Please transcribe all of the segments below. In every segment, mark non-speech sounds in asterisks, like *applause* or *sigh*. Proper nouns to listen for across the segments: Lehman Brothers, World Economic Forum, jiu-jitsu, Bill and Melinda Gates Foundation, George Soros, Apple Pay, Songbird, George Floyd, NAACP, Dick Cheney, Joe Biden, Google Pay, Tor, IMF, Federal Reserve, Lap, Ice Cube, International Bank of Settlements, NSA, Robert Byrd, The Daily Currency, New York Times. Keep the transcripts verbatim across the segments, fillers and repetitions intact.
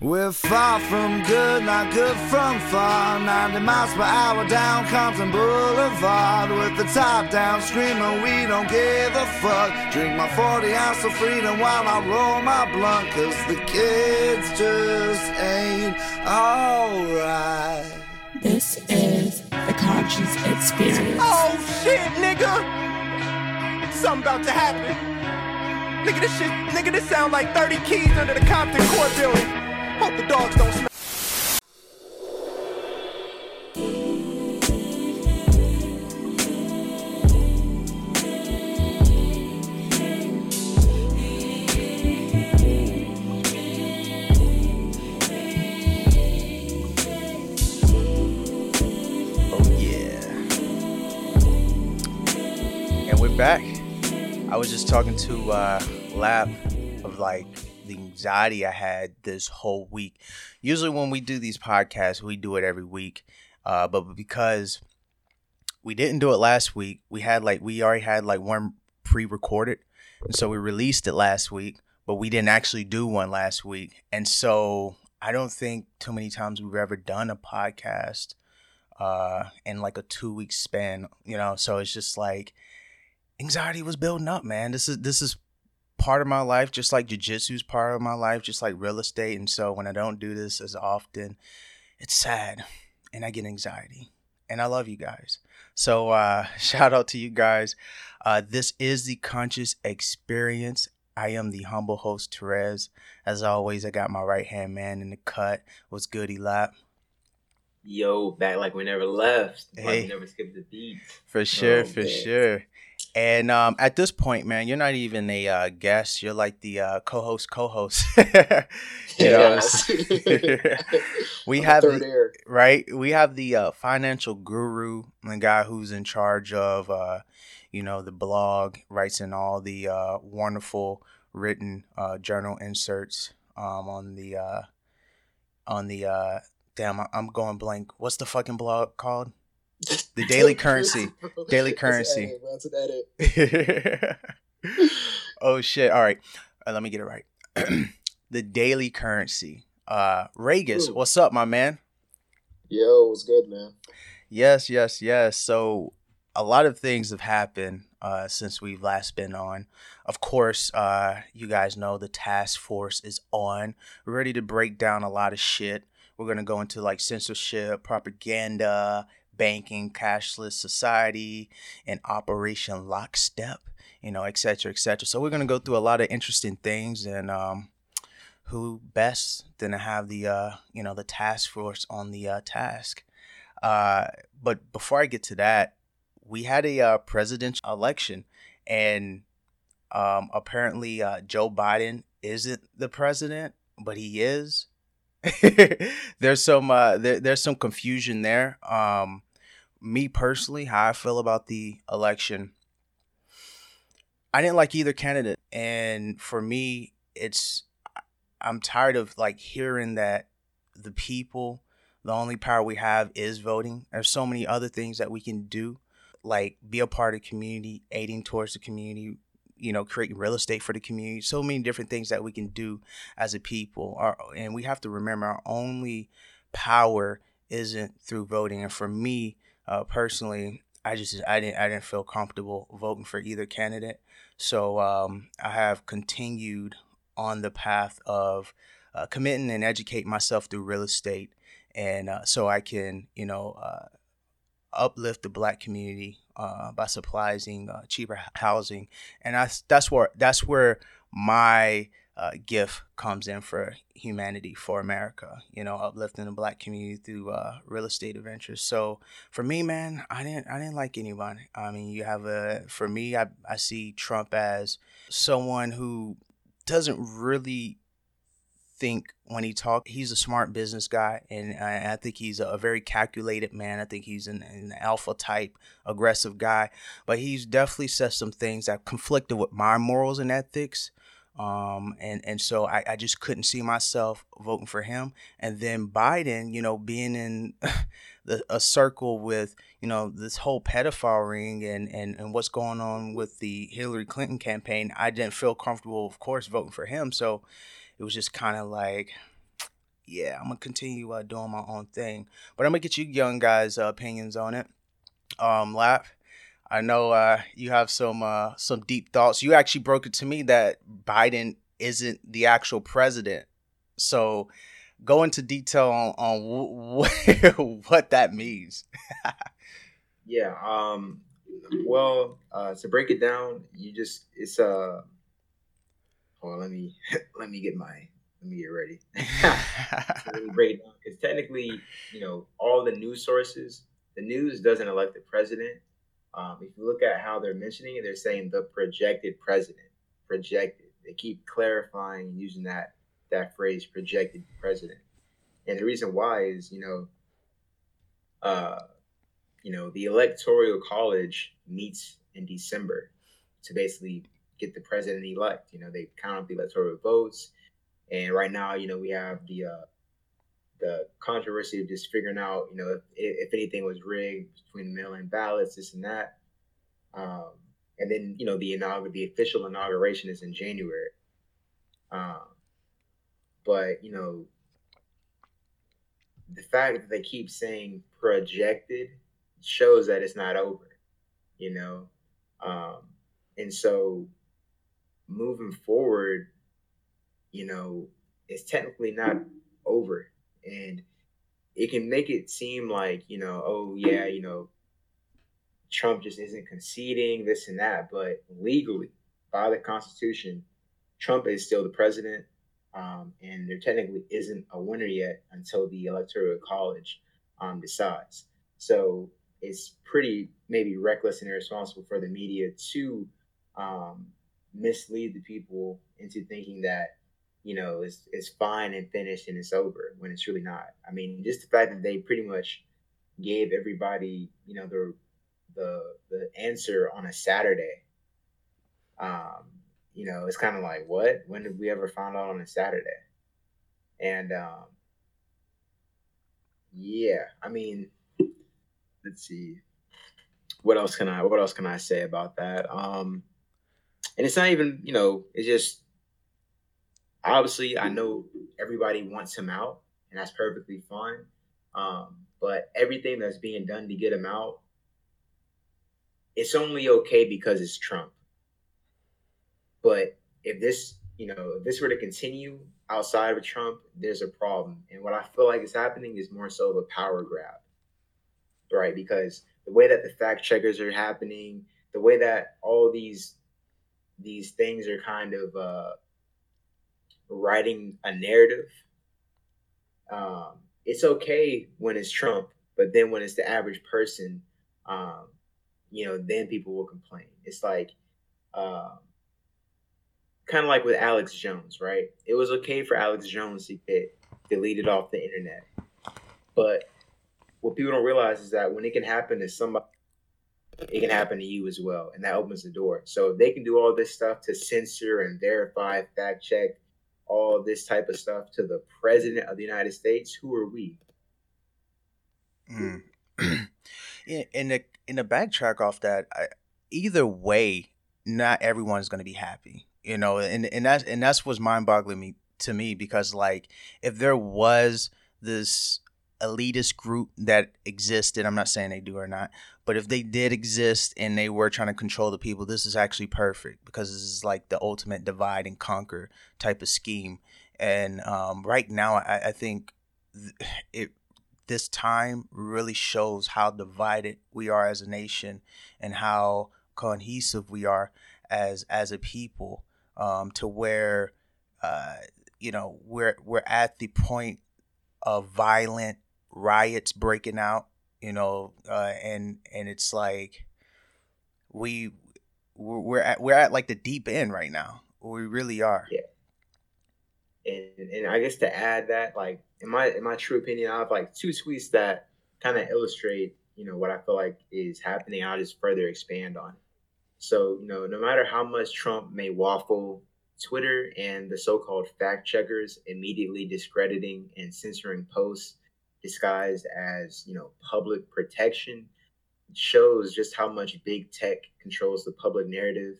We're far from good, not good from far. ninety miles per hour down Compton Boulevard, with the top down screaming we don't give a fuck. Drink my forty ounce of freedom while I roll my blunt, 'cause the kids just ain't alright. This is the Conscience Experience. Oh shit, nigga! Something about to happen. Nigga, this shit, nigga, this sound like thirty keys under the Compton Court building. Hope the dogs don't smell. Oh yeah. And we're back. I was just talking to uh, Lab of like the anxiety I had this whole week. Usually when we do these podcasts, we do it every week. Uh, but because we didn't do it last week, we had like we already had like one pre-recorded. And so we released it last week, but we didn't actually do one last week. And so I don't think too many times we've ever done a podcast uh, in like a two week span, you know? So it's just like anxiety was building up, man. This is, this is, part of my life, just like jiu-jitsu is part of my life, just like real estate. And so when I don't do this as often, it's sad and I get anxiety, and I love you guys. So uh, shout out to you guys. Uh, this is the Conscious Experience. I am the humble host, Therese. As always, I got my right-hand man in the cut. What's good, Elap? Yo, back like we never left. Hey. Like we never skipped the beat. For sure, oh, for man. sure. And um, at this point, man, you're not even a uh, guest. You're like the uh, co-host, co-host. you know, Yeah. *laughs* we have the, right. We have the uh, financial guru, the guy who's in charge of, uh, you know, the blog, writes in all the uh, wonderful written uh, journal inserts um, on the uh, on the. Uh, damn, I- I'm going blank. What's the fucking blog called? The Daily Currency. Daily Currency. That's an edit. That's an edit. Oh, shit. All right. Uh, let me get it right. The Daily Currency. Uh, Regis, Ooh. What's up, my man? Yo, what's good, man? Yes, yes, yes. So a lot of things have happened uh, since we've last been on. Of course, uh, you guys know the task force is on. We're ready to break down a lot of shit. We're going to go into like censorship, propaganda, banking, cashless society, and Operation Lockstep, you know, et cetera, et cetera. So we're going to go through a lot of interesting things, and um, who best than to have the, uh, you know, the task force on the uh, task. Uh, but before I get to that, we had a uh, presidential election, and um, apparently uh, Joe Biden isn't the president, but he is. there's some uh, there, there's some confusion there. Um, me personally, how I feel about the election, I didn't like either candidate, and for me, it's I'm tired of like hearing that the people, the only power we have is voting. There's so many other things that we can do, like be a part of the community, aiding towards the community, you know, creating real estate for the community. So many different things that we can do as a people. Our, and we have to remember our only power isn't through voting. And for me uh, personally, I just I didn't I didn't feel comfortable voting for either candidate. So um, I have continued on the path of uh, committing and educate myself through real estate. And uh, so I can, you know, uh, uplift the Black community uh, by supplying uh, cheaper housing, and I, that's where that's where my uh, gift comes in for humanity, for America. You know, uplifting the Black community through uh, real estate adventures. So for me, man, I didn't I didn't like anyone. I mean, you have a for me, I I see Trump as someone who doesn't really think when he talks. He's a smart business guy, and I, I think he's a, a very calculated man. I think he's an, an alpha type, aggressive guy, but he's definitely said some things that conflicted with my morals and ethics, um, and and so I, I just couldn't see myself voting for him. And then Biden, you know, being in the, a circle with, you know, this whole pedophile ring and, and and what's going on with the Hillary Clinton campaign, I didn't feel comfortable, of course, voting for him. So it was just kind of like, yeah, I'm going to continue uh, doing my own thing. But I'm going to get you young guys' uh, opinions on it. Um, Lap, I know uh, you have some uh, some deep thoughts. You actually broke it to me that Biden isn't the actual president. So go into detail on, on w- w- what that means. yeah. Um, well, uh, to break it down, you just it's a. Uh, well, let me let me get my let me get ready. Let me break it down, because technically, you know, all the news sources, the news doesn't elect the president. Um, if you look at how they're mentioning it, they're saying the projected president, projected. They keep clarifying and using that that phrase, projected president. And the reason why is, you know, uh, you know, the Electoral College meets in December to basically get the president elect. You know, they count up the electoral votes. And right now, you know, we have the uh, the controversy of just figuring out, you know, if, if anything was rigged between mail-in ballots, this and that. Um, and then, you know, the inaugural, the official inauguration is in January. Um, but, you know, the fact that they keep saying projected shows that it's not over, you know. Um, and so moving forward, you know, it's technically not over. And it can make it seem like, you know, oh, yeah, you know, Trump just isn't conceding, this and that. But legally, by the Constitution, Trump is still the president. Um, and there technically isn't a winner yet until the Electoral College um, decides. So it's pretty maybe reckless and irresponsible for the media to um, mislead the people into thinking that, you know, it's, it's fine and finished and it's over, when it's really not. I mean, just the fact that they pretty much gave everybody, you know, the the the answer on a Saturday. Um, you know, it's kind of like, what? When did we ever find out on a Saturday? And um, yeah, I mean, let's see, what else can I what else can I say about that? Um, and it's not even, you know, it's just. Obviously, I know everybody wants him out, and that's perfectly fine. Um, but everything that's being done to get him out, it's only okay because it's Trump. But if this, you know, if this were to continue outside of Trump, there's a problem. And what I feel like is happening is more so of a power grab, right? Because the way that the fact checkers are happening, the way that all these these things are kind of uh, writing a narrative, um it's okay when it's Trump, but then when it's the average person, um you know, then people will complain. It's like uh, kind of like with Alex Jones, right? It was okay for Alex Jones to get deleted off the internet, but what people don't realize is that when it can happen to somebody, it can happen to you as well, and that opens the door. So if they can do all this stuff to censor and verify, fact check, all this type of stuff to the president of the United States, who are we? Mm. in, in the in the backtrack off that, I, either way, not everyone's going to be happy, you know. And and that's and that's what's mind boggling me to me, because like if there was this elitist group that existed, I'm not saying they do or not, but if they did exist and they were trying to control the people, this is actually perfect, because this is like the ultimate divide and conquer type of scheme. And um, right now, I, I think it this time really shows how divided we are as a nation and how cohesive we are as as a people, um, to where uh, you know we're we're at the point of violent riots breaking out, you know, uh, and and it's like we we're, we're at we're at like the deep end right now. We really are. Yeah. And and I guess to add that, like in my in my true opinion, I have like two tweets that kind of illustrate, you know, what I feel like is happening. I'll just further expand on it. So, you know, no matter how much Trump may waffle, Twitter and the so-called fact checkers immediately discrediting and censoring posts disguised as, you know, public protection shows just how much big tech controls the public narrative,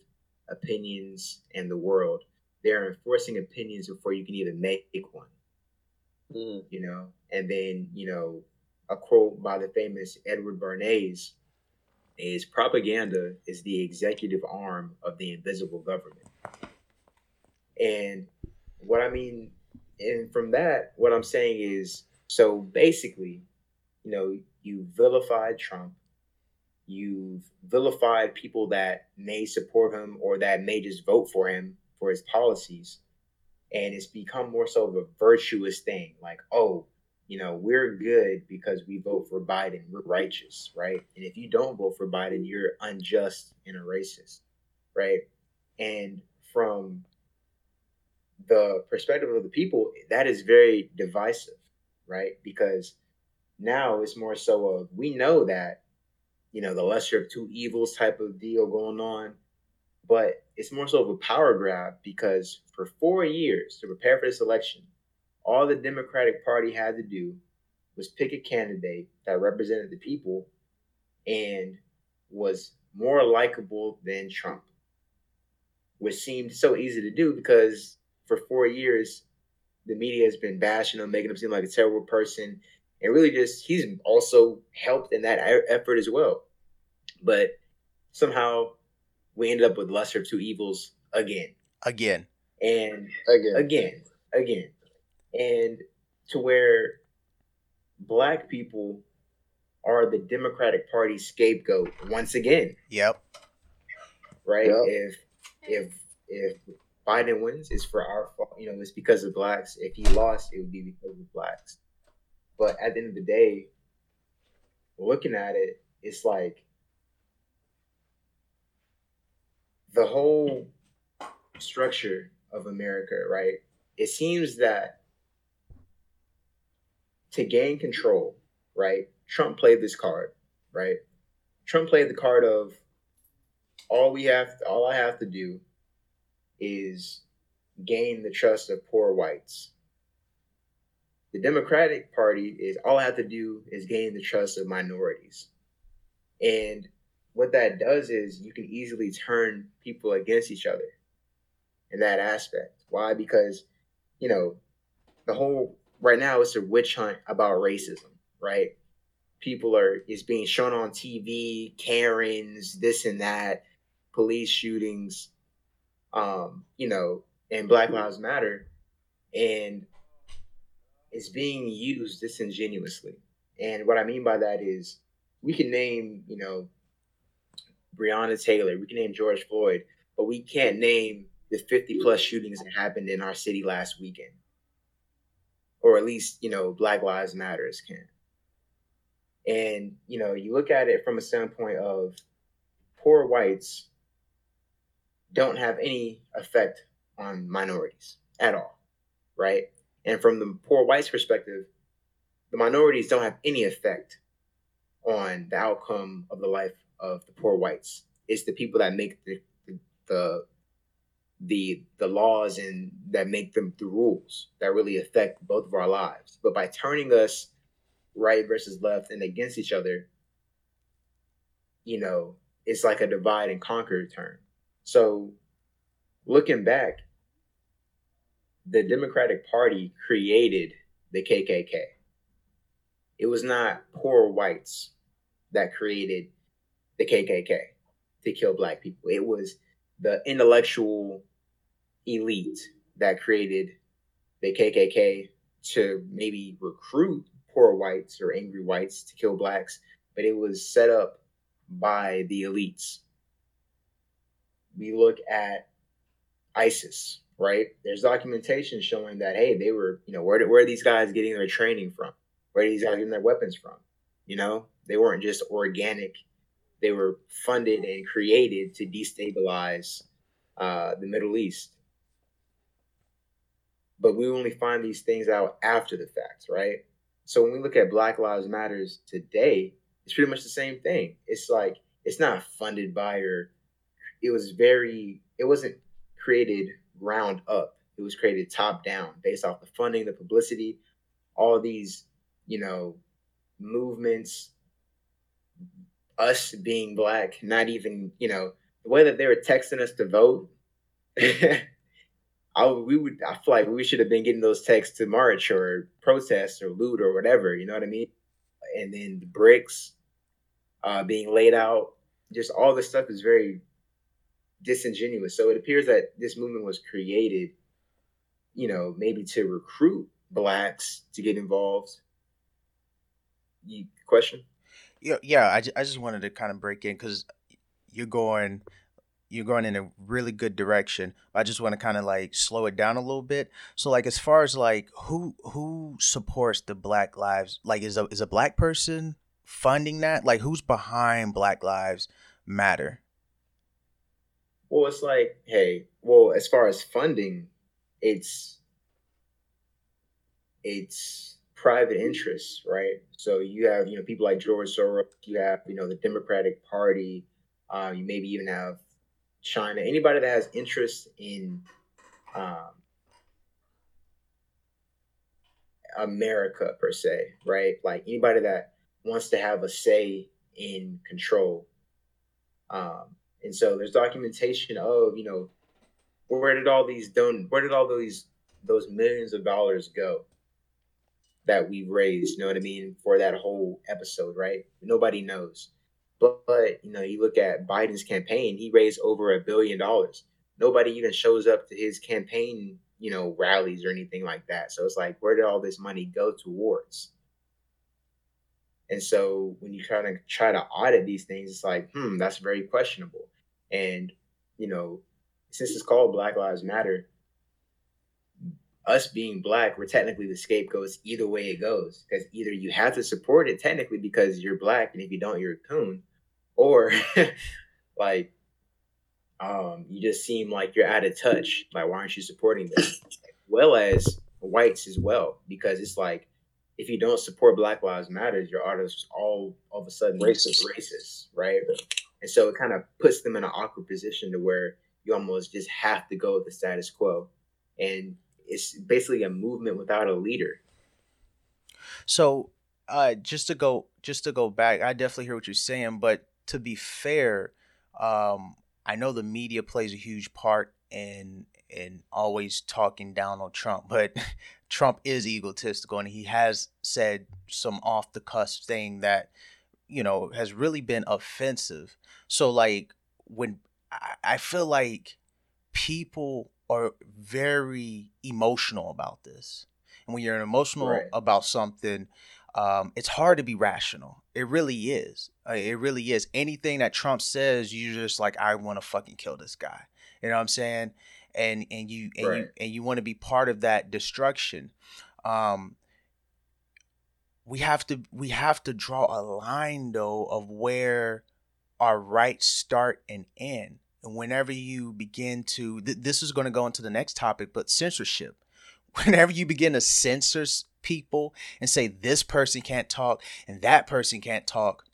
opinions, and the world. They're enforcing opinions before you can even make one. mm. you know, and then, you know, a quote by the famous Edward Bernays is, propaganda is the executive arm of the invisible government. And what I mean, and from that, what I'm saying is, so basically, you know, you vilified Trump, you've vilified people that may support him or that may just vote for him for his policies. And it's become more so of a virtuous thing. Like, oh, you know, we're good because we vote for Biden. We're righteous, right? And if you don't vote for Biden, you're unjust and a racist, right? And from the perspective of the people, that is very divisive, right? Because now it's more so of, we know that, you know, the lesser of two evils type of deal going on, but it's more so of a power grab, because for four years to prepare for this election, all the Democratic Party had to do was pick a candidate that represented the people and was more likable than Trump, which seemed so easy to do because for four years, the media has been bashing him, making him seem like a terrible person. And really just, he's also helped in that effort as well. But somehow we ended up with lesser of two evils again. Again. And again. Again. Again. And to where black people are the Democratic Party scapegoat once again. Yep. Right? Yep. If if if Biden wins, it's for our fault. You know, it's because of blacks. If he lost, it would be because of blacks. But at the end of the day, looking at it, it's like the whole structure of America, right? It seems that to gain control, right, Trump played this card, right? Trump played the card of all we have, to, all I have to do is gain the trust of poor whites. The Democratic Party is, all I have to do is gain the trust of minorities. And what that does is you can easily turn people against each other in that aspect. Why? Because, you know, the whole, right now it's a witch hunt about racism, right? People are, it's being shown on T V, Karens, this and that, police shootings, um, you know, and Black Lives Matter. And is being used disingenuously. And what I mean by that is we can name, you know, Breonna Taylor, we can name George Floyd, but we can't name the fifty plus shootings that happened in our city last weekend. Or at least, you know, Black Lives Matters can. And, you know, you look at it from a standpoint of poor whites don't have any effect on minorities at all, right? And from the poor whites' perspective, the minorities don't have any effect on the outcome of the life of the poor whites. It's the people that make the the the, the laws and that make them the rules that really affect both of our lives. But by turning us right versus left and against each other, you know, it's like a divide and conquer turn. So looking back, the Democratic Party created the K K K. It was not poor whites that created the K K K to kill black people. It was the intellectual elite that created the K K K to maybe recruit poor whites or angry whites to kill blacks, but it was set up by the elites. We look at ISIS. Right? There's documentation showing that, hey, they were, you know, where, where are these guys getting their training from? Where are these guys getting their weapons from? You know, they weren't just organic. They were funded and created to destabilize uh, the Middle East. But we only find these things out after the fact, right? So when we look at Black Lives Matters today, it's pretty much the same thing. It's like, it's not funded by or it was very, it wasn't created ground up. It was created top down based off the funding, the publicity, all these, you know, movements, us being black, not even, you know, the way that they were texting us to vote. I we would I feel like we should have been getting those texts to march or protest or loot or whatever, you know what I mean? And then the bricks uh, being laid out, just all this stuff is very disingenuous. So it appears that this movement was created, you know, maybe to recruit blacks to get involved. You question? Yeah, yeah. I, I just wanted to kind of break in because you're going you're going in a really good direction. I just want to kind of like slow it down a little bit. So like as far as like who who supports the Black Lives, like is a is a black person funding that? Like who's behind Black Lives Matter? Well, it's like, hey, well, as far as funding, it's it's private interests, right? So you have, you know, people like George Soros, you have, you know, the Democratic Party, uh, you maybe even have China, anybody that has interest in um, America per se, right? Like anybody that wants to have a say in control. Um, and so there's documentation of, you know, where did all these don- where did all these those millions of dollars go that we raised, you know what I mean, for that whole episode, right? Nobody knows. But, but, you know, you look at Biden's campaign, he raised over a billion dollars. Nobody even shows up to his campaign, you know, rallies or anything like that. So it's like, where did all this money go towards? And so when you kind of try to audit these things, it's like, hmm, that's very questionable. And, you know, since it's called Black Lives Matter, us being black, we're technically the scapegoats either way it goes, because either you have to support it technically because you're black, and if you don't, you're a coon, or like um, you just seem like you're out of touch. Like, why aren't you supporting this? As well as whites as well, because it's like if you don't support Black Lives Matter, you're all all of a sudden racist, racist, right? And so it kind of puts them in an awkward position to where you almost just have to go with the status quo. And it's basically a movement without a leader. So uh, just to go just to go back, I definitely hear what you're saying. But to be fair, um, I know the media plays a huge part in in always talking down on Trump. But Trump is egotistical, and he has said some off the cuff thing that, you know, has really been offensive. So like when I, I feel like people are very emotional about this. And when you're emotional right. about something, um, it's hard to be rational. It really is. It really is. Anything that Trump says, you're just like, I want to fucking kill this guy. You know what I'm saying? And and you and right. you and you want to be part of that destruction. Um, we have to we have to draw a line though of where our rights start and end. And whenever you begin to, th- this is going to go into the next topic, but censorship. Whenever you begin to censor people and say this person can't talk and that person can't talk,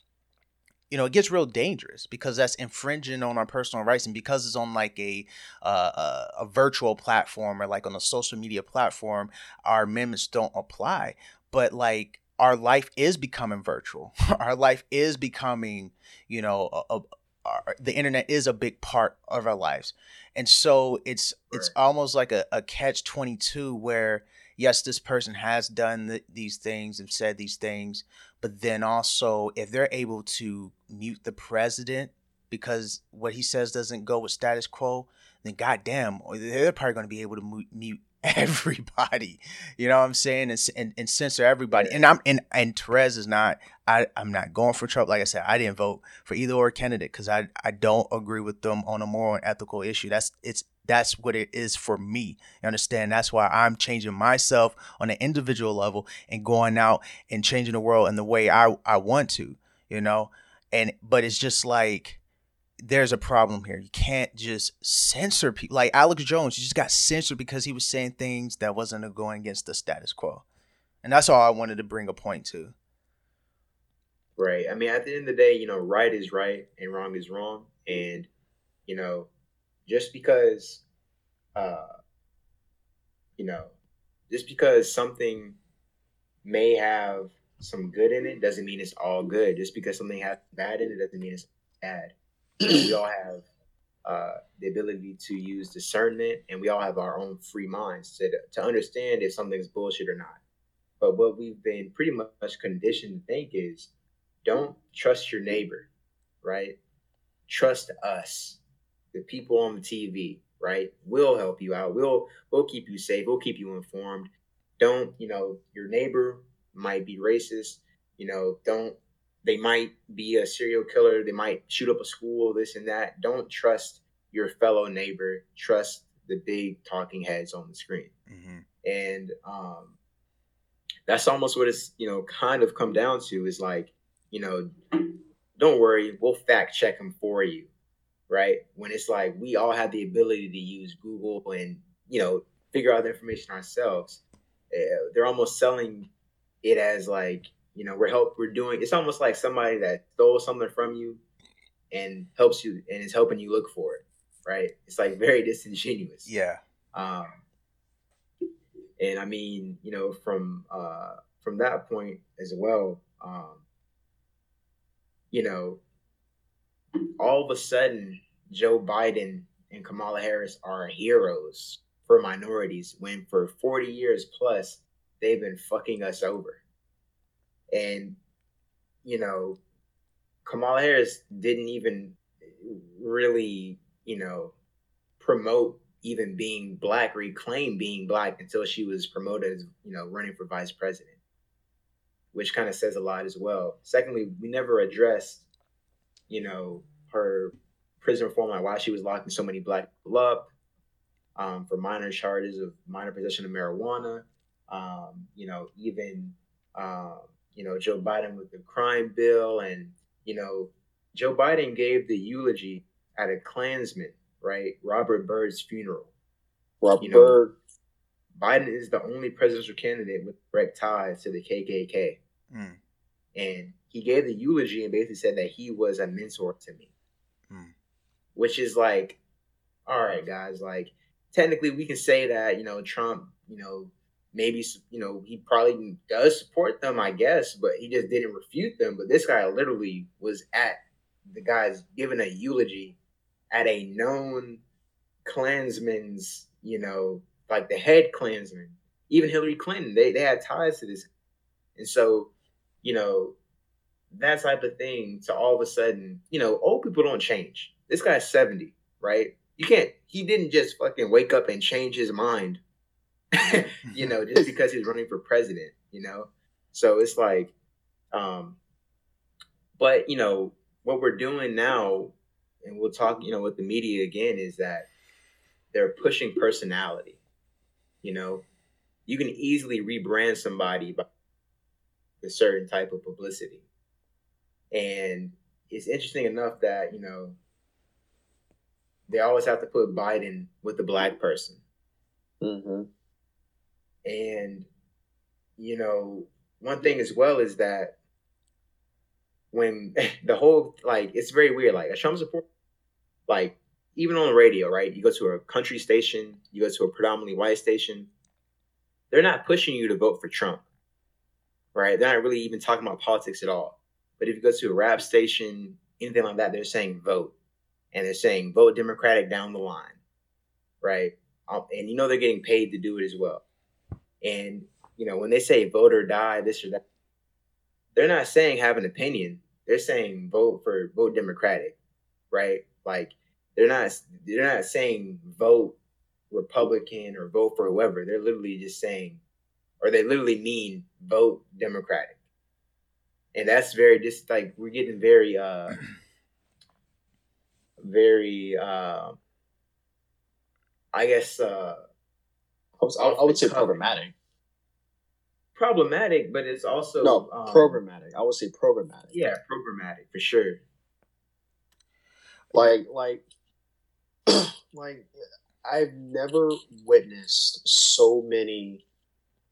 you know, it gets real dangerous because that's infringing on our personal rights. And because it's on like a uh, a, a virtual platform or like on a social media platform, our amendments don't apply. But like our life is becoming virtual. Our life is becoming, you know, a, a Our, the internet is a big part of our lives. And so it's right. it's almost like a, a catch twenty-two where, yes, this person has done th- these things and said these things. But then also, if they're able to mute the president because what he says doesn't go with status quo, then goddamn, they're probably going to be able to mute, mute everybody. You know what I'm saying? And and, and censor everybody. Yeah. And I'm and, and Therese is not I, I'm not going for Trump. Like I said, I didn't vote for either or candidate because I, I don't agree with them on a moral and ethical issue. That's it's that's what it is for me. You understand? That's why I'm changing myself on an individual level and going out and changing the world in the way I, I want to, you know? And but it's just like there's a problem here. You can't just censor people. Like Alex Jones, you just got censored because he was saying things that wasn't going against the status quo. And that's all I wanted to bring a point to. Right. I mean, at the end of the day, you know, right is right and wrong is wrong. And, you know, just because, uh, you know, just because something may have some good in it doesn't mean it's all good. Just because something has bad in it doesn't mean it's bad. We all have uh, the ability to use discernment, and we all have our own free minds to, to understand if something's bullshit or not. But what we've been pretty much conditioned to think is, don't trust your neighbor, right? Trust us, the people on the T V, right? We'll help you out. We'll we'll keep you safe. We'll keep you informed. Don't, you know, your neighbor might be racist. You know, don't, they might be a serial killer. They might shoot up a school, this and that. Don't trust your fellow neighbor. Trust the big talking heads on the screen. Mm-hmm. And um, that's almost what it's, you know, kind of come down to is like, you know, don't worry, we'll fact check them for you, right? When it's like, we all have the ability to use Google and, you know, figure out the information ourselves. Uh, they're almost selling it as like, you know, we're help, we're doing, it's almost like somebody that stole something from you and helps you and is helping you look for it, right? It's like very disingenuous. Yeah. Um, and I mean, you know, from, uh, from that point as well, um, you know, all of a sudden, Joe Biden and Kamala Harris are heroes for minorities when for forty years plus, they've been fucking us over. And, you know, Kamala Harris didn't even really, you know, promote even being black, reclaim being black until she was promoted as, you know, running for vice president, which kind of says a lot as well. Secondly, we never addressed, you know, her prison reform, like why she was locking so many black people up um, for minor charges of minor possession of marijuana, um, you know, even... Um, you know, Joe Biden with the crime bill, and, you know, Joe Biden gave the eulogy at a Klansman, right? Robert Byrd's funeral. Robert you know, Byrd. Biden is the only presidential candidate with direct ties to the K K K. Mm. And he gave the eulogy and basically said that he was a mentor to me, mm. which is like, all right, guys, like technically we can say that, you know, Trump, you know, maybe, you know, he probably does support them, I guess, but he just didn't refute them. But this guy literally was at the guy's giving a eulogy at a known Klansman's, you know, like the head Klansman, even Hillary Clinton, they, they had ties to this. And so, you know, that type of thing to all of a sudden, you know, old people don't change. This guy's seventy, right? You can't, he didn't just fucking wake up and change his mind. You know, just because he's running for president, you know, so it's like, um, but, you know, what we're doing now, and we'll talk, you know, with the media again, is that they're pushing personality. You know, you can easily rebrand somebody by a certain type of publicity. And it's interesting enough that, you know, they always have to put Biden with the black person. Mm-hmm. And, you know, one thing as well is that when the whole, like, it's very weird, like a Trump supporter, like even on the radio, right? You go to a country station, you go to a predominantly white station. They're not pushing you to vote for Trump, right? They're not really even talking about politics at all. But if you go to a rap station, anything like that, they're saying vote. And they're saying vote Democratic down the line, right? And, you know, they're getting paid to do it as well. And, you know, when they say vote or die, this or that, they're not saying have an opinion. They're saying vote for vote Democratic, right? Like they're not they're not saying vote Republican or vote for whoever. They're literally just saying, or they literally mean vote Democratic. And that's very just like we're getting very, uh, very, uh, I guess, uh, I, was, I, I would say programmatic. Problematic, but it's also... No, um, programmatic. I would say programmatic. Yeah, programmatic, for sure. Like, like, like, I've never witnessed so many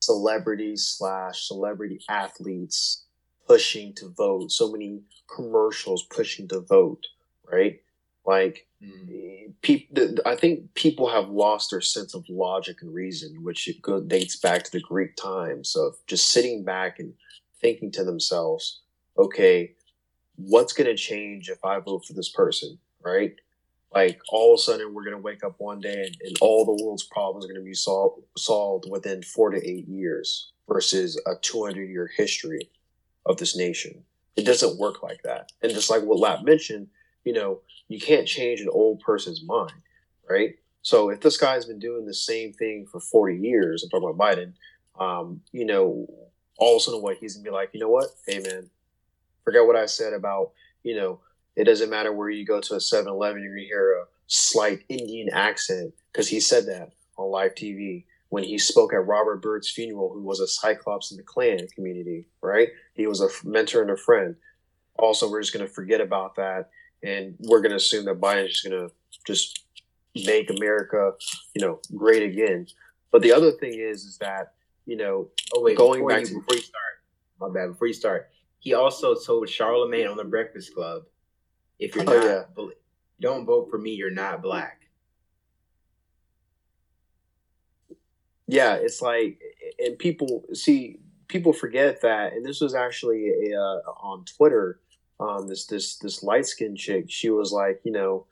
celebrities slash celebrity athletes pushing to vote, so many commercials pushing to vote, right? Like, mm. people, I think people have lost their sense of logic and reason, which it go, dates back to the Greek times of just sitting back and thinking to themselves, okay, what's going to change if I vote for this person, right? Like, all of a sudden, we're going to wake up one day and, and all the world's problems are going to be solved, solved within four to eight years versus a two hundred year history of this nation. It doesn't work like that. And just like what Lap mentioned, you know, you can't change an old person's mind, right? So if this guy's been doing the same thing for forty years, I'm talking about Biden, um, you know, all of a sudden, what, he's going to be like, you know what? Hey, man, forget what I said about, you know, it doesn't matter where you go to a seven eleven, you're going to hear a slight Indian accent because he said that on live T V when he spoke at Robert Byrd's funeral, who was a Cyclops in the Klan community, right? He was a mentor and a friend. Also, we're just going to forget about that, and we're going to assume that Biden's just going to just make America, you know, great again. But the other thing is, is that, you know, oh, wait, going back you, to before you start, my bad, before you start, he also told Charlemagne on the Breakfast Club, if you're oh, not, yeah. don't vote for me, you're not black. Yeah, it's like, and people, see, people forget that. And this was actually a, uh, on Twitter, um, this this this light-skinned chick, she was like, you know,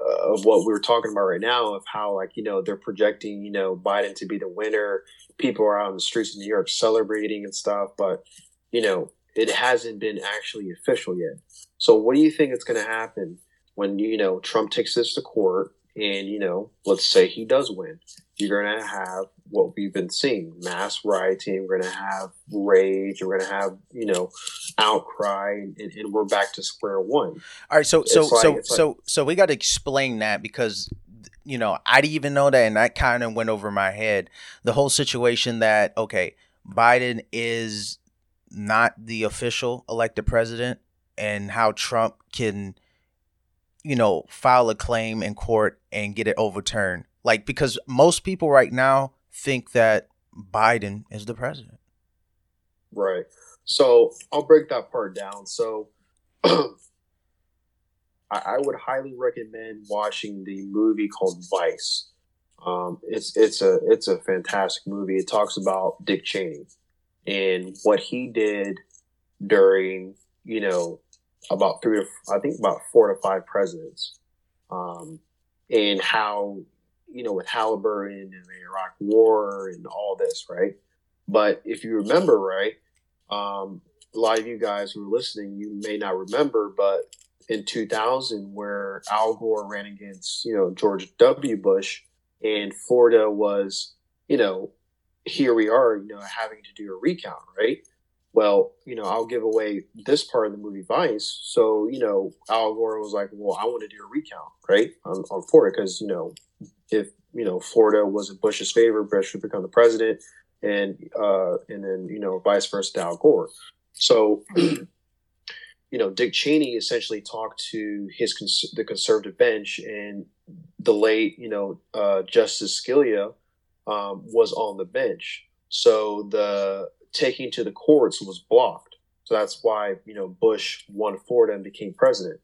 uh, of what we were talking about right now, of how, like, you know, they're projecting, you know, Biden to be the winner. People are out on the streets of New York celebrating and stuff, but, you know, it hasn't been actually official yet. So what do you think is going to happen when, you know, Trump takes this to court and, you know, let's say he does win? You're going to have what we've been seeing, mass rioting. We're going to have rage. We're going to have, you know, outcry, and, and we're back to square one. All right. So it's so like, so like, so so we got to explain that, because, you know, I didn't even know that. And that kind of went over my head, the whole situation that, OK, Biden is not the official elected president, and how Trump can, you know, file a claim in court and get it overturned. Like, because most people right now think that Biden is the president. Right. So I'll break that part down. So I, I would highly recommend watching the movie called Vice. Um, it's it's a it's a fantastic movie. It talks about Dick Cheney and what he did during, you know, about three to I think about four to five presidents, um, and how, you know, with Halliburton and the Iraq War and all this, right? But if you remember, right, um, a lot of you guys who are listening, you may not remember, but in two thousand, where Al Gore ran against, you know, George W. Bush, and Florida was, you know, here we are, you know, having to do a recount, right? Well, you know, I'll give away this part of the movie Vice. So, you know, Al Gore was like, well, I want to do a recount, right, on, on Florida, because, you know, if, you know, Florida was in Bush's favor, Bush would become the president, and uh, and then, you know, vice versa to Al Gore. So, you know, Dick Cheney essentially talked to his cons- the conservative bench, and the late, you know, uh, Justice Scalia um, was on the bench. So the taking to the courts was blocked. So that's why, you know, Bush won Florida and became president.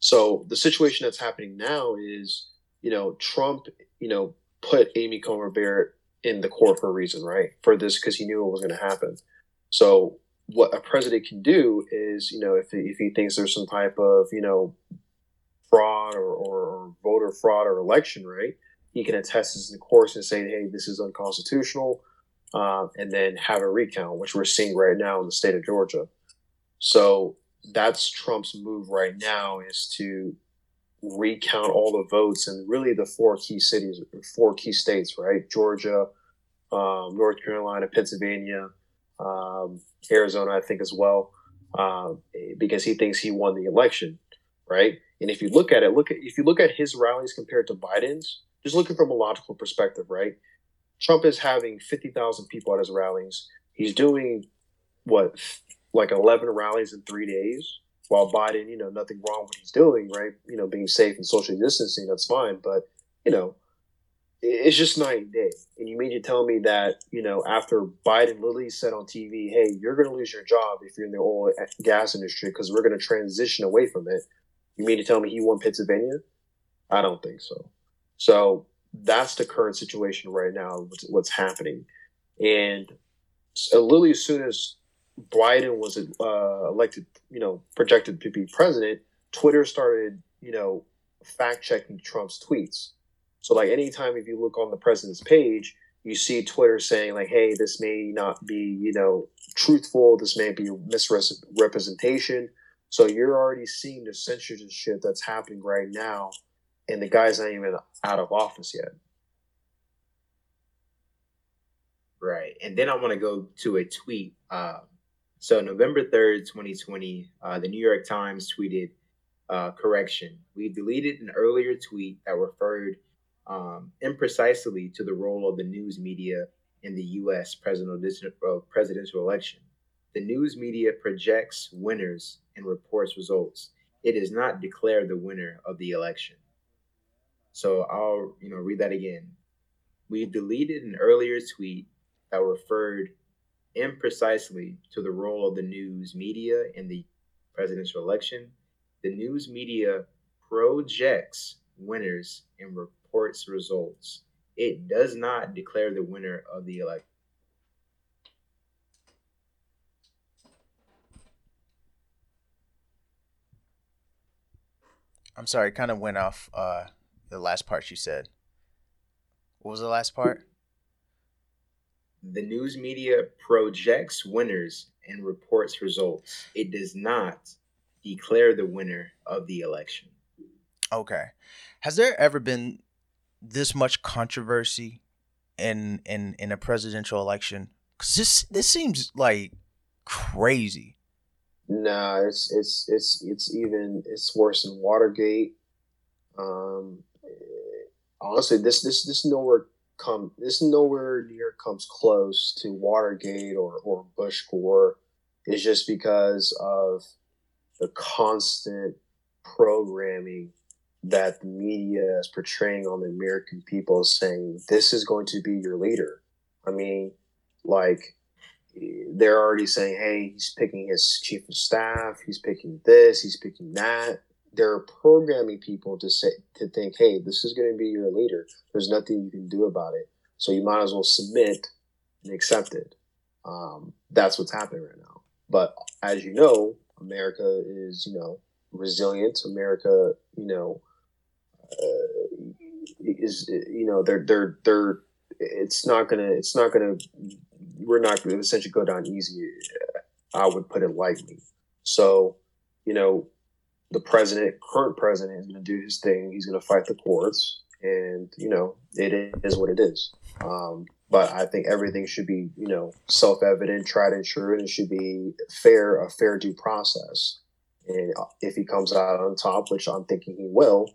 So the situation that's happening now is, you know, Trump, you know, put Amy Coney Barrett in the court for a reason, right? For this, because he knew it was going to happen. So what a president can do is, you know, if he, if he thinks there's some type of, you know, fraud or, or voter fraud or election, right, he can attest this in the courts and say, hey, this is unconstitutional, um, and then have a recount, which we're seeing right now in the state of Georgia. So that's Trump's move right now, is to recount all the votes, and really the four key cities, four key states, right? Georgia, um, North Carolina, Pennsylvania, um, Arizona, I think as well, um, because he thinks he won the election, right? And if you look at it, look at if you look at his rallies compared to Biden's, just looking from a logical perspective, right? Trump is having fifty thousand people at his rallies. He's doing what, like eleven rallies in three days. While Biden, you know, nothing wrong with what he's doing, right? You know, being safe and social distancing, that's fine. But, you know, it's just night and day. And you mean to tell me that, you know, after Biden literally said on T V, hey, you're going to lose your job if you're in the oil and gas industry because we're going to transition away from it. You mean to tell me he won Pennsylvania? I don't think so. So that's the current situation right now, what's happening. And literally as soon as Biden was uh, elected, you know, projected to be president, Twitter started, you know, fact-checking Trump's tweets. So, like, anytime if you look on the president's page, you see Twitter saying, like, hey, this may not be, you know, truthful. This may be misrepresentation. So you're already seeing the censorship that's happening right now, and the guy's not even out of office yet. Right. And then I want to go to a tweet. Uh, so November third, twenty twenty, uh, the New York Times tweeted, uh, correction, we deleted an earlier tweet that referred um, imprecisely to the role of the news media in the U S presidential election. The news media projects winners and reports results. It does not declare the winner of the election. So I'll, you know, read that again. We deleted an earlier tweet that referred imprecisely to the role of the news media in the presidential election. The news media projects winners and reports results. It does not declare the winner of the election. I'm sorry, it kind of went off uh, the last part you said. What was the last part? The news media projects winners and reports results. It does not declare the winner of the election. Okay. Has there ever been this much controversy in in, in a presidential election? Because this, this seems like crazy. Nah, it's it's it's it's even it's worse than Watergate. Um, honestly, this this this nowhere come this nowhere near comes close to Watergate or or Bush Gore. It's just because of the constant programming that the media is portraying on the American people, saying this is going to be your leader. I mean, like, they're already saying, hey, he's picking his chief of staff, he's picking this, he's picking that. They're programming people to say, to think, hey, this is going to be your leader. There's nothing you can do about it. So you might as well submit and accept it. Um, that's what's happening right now. But as you know, America is, you know, resilient. America, you know, uh, is, you know, they're, they're, they're, it's not going to, it's not going to, we're not going to essentially go down easy. I would put it lightly. So, you know, the president, current president, is going to do his thing. He's going to fight the courts, and, you know, it is what it is. Um, but I think everything should be, you know, self-evident, tried and true, and it should be fair, a fair due process. And if he comes out on top, which I'm thinking he will,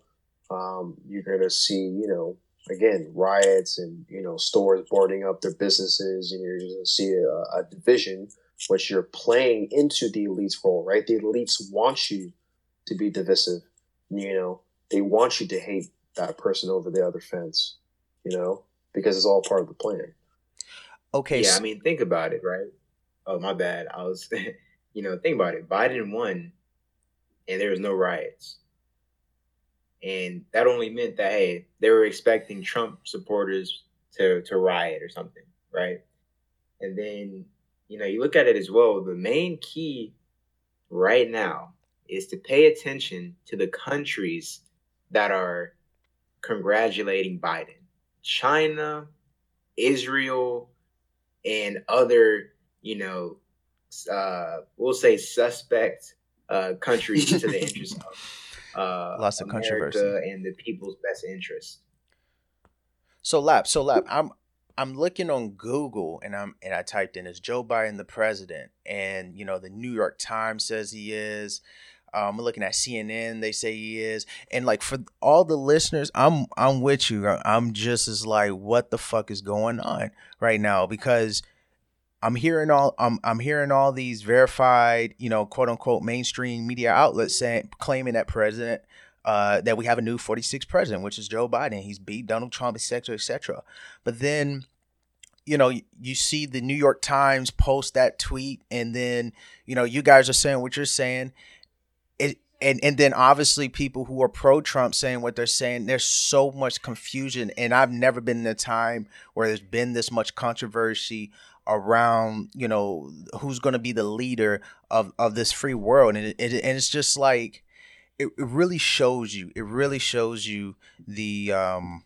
um, you're going to see, you know, again, riots and, you know, stores boarding up their businesses, and you're going to see a, a division, which you're playing into the elite's role, right? The elites want you to be divisive, you know, they want you to hate that person over the other fence, you know, because it's all part of the plan. Okay. Yeah, so- I mean, think about it, right? Oh, my bad. I was, you know, think about it. Biden won, and there was no riots. And that only meant that, hey, they were expecting Trump supporters to, to riot or something, right? And then, you know, you look at it as well. The main key right now is to pay attention to the countries that are congratulating Biden. China, Israel, and other, you know, uh, we'll say suspect uh, countries to the interest of Uh, Lots of America controversy and the people's best interest. So lap, so lap. I'm I'm looking on Google, and I'm and I typed in, is Joe Biden the president? And, you know, the New York Times says he is. I'm um, looking at C N N; they say he is. And, like, for all the listeners, I'm I'm with you. I'm just as like, what the fuck is going on right now? Because I'm hearing all I'm I'm hearing all these verified, you know, quote unquote mainstream media outlets saying, claiming that president uh, that we have a new forty-sixth president, which is Joe Biden. He's beat Donald Trump, et cetera, et cetera. But then, you know, you see the New York Times post that tweet, and then, you know, you guys are saying what you're saying. It, and and then obviously people who are pro-Trump saying what they're saying. There's so much confusion, and I've never been in a time where there's been this much controversy around, you know, who's going to be the leader of, of this free world. And, it, it, and it's just like, it, it really shows you, it really shows you the um,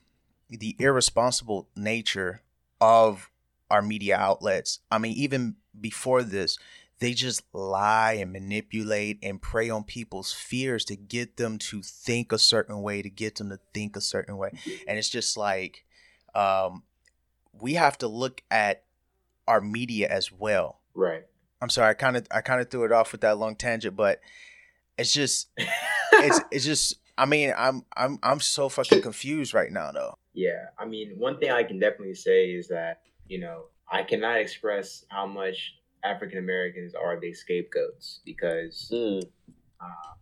the irresponsible nature of our media outlets. I mean, even before this, they just lie and manipulate and prey on people's fears to get them to think a certain way, to get them to think a certain way. And it's just like, um, we have to look at our media as well. Right. I'm sorry. I kind of, I kind of threw it off with that long tangent, but it's just, it's, it's just, I mean, I'm, I'm, I'm so fucking confused right now though. Yeah. I mean, one thing I can definitely say is that, you know, I cannot express how much African Americans are the scapegoats, because mm. uh,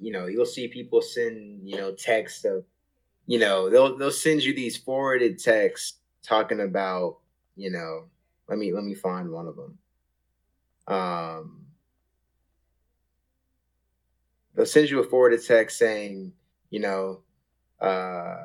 you know, you'll see people send, you know, texts of, you know, they'll they'll send you these forwarded texts talking about, you know, let me let me find one of them. Um, they'll send you a forwarded text saying, you know, uh,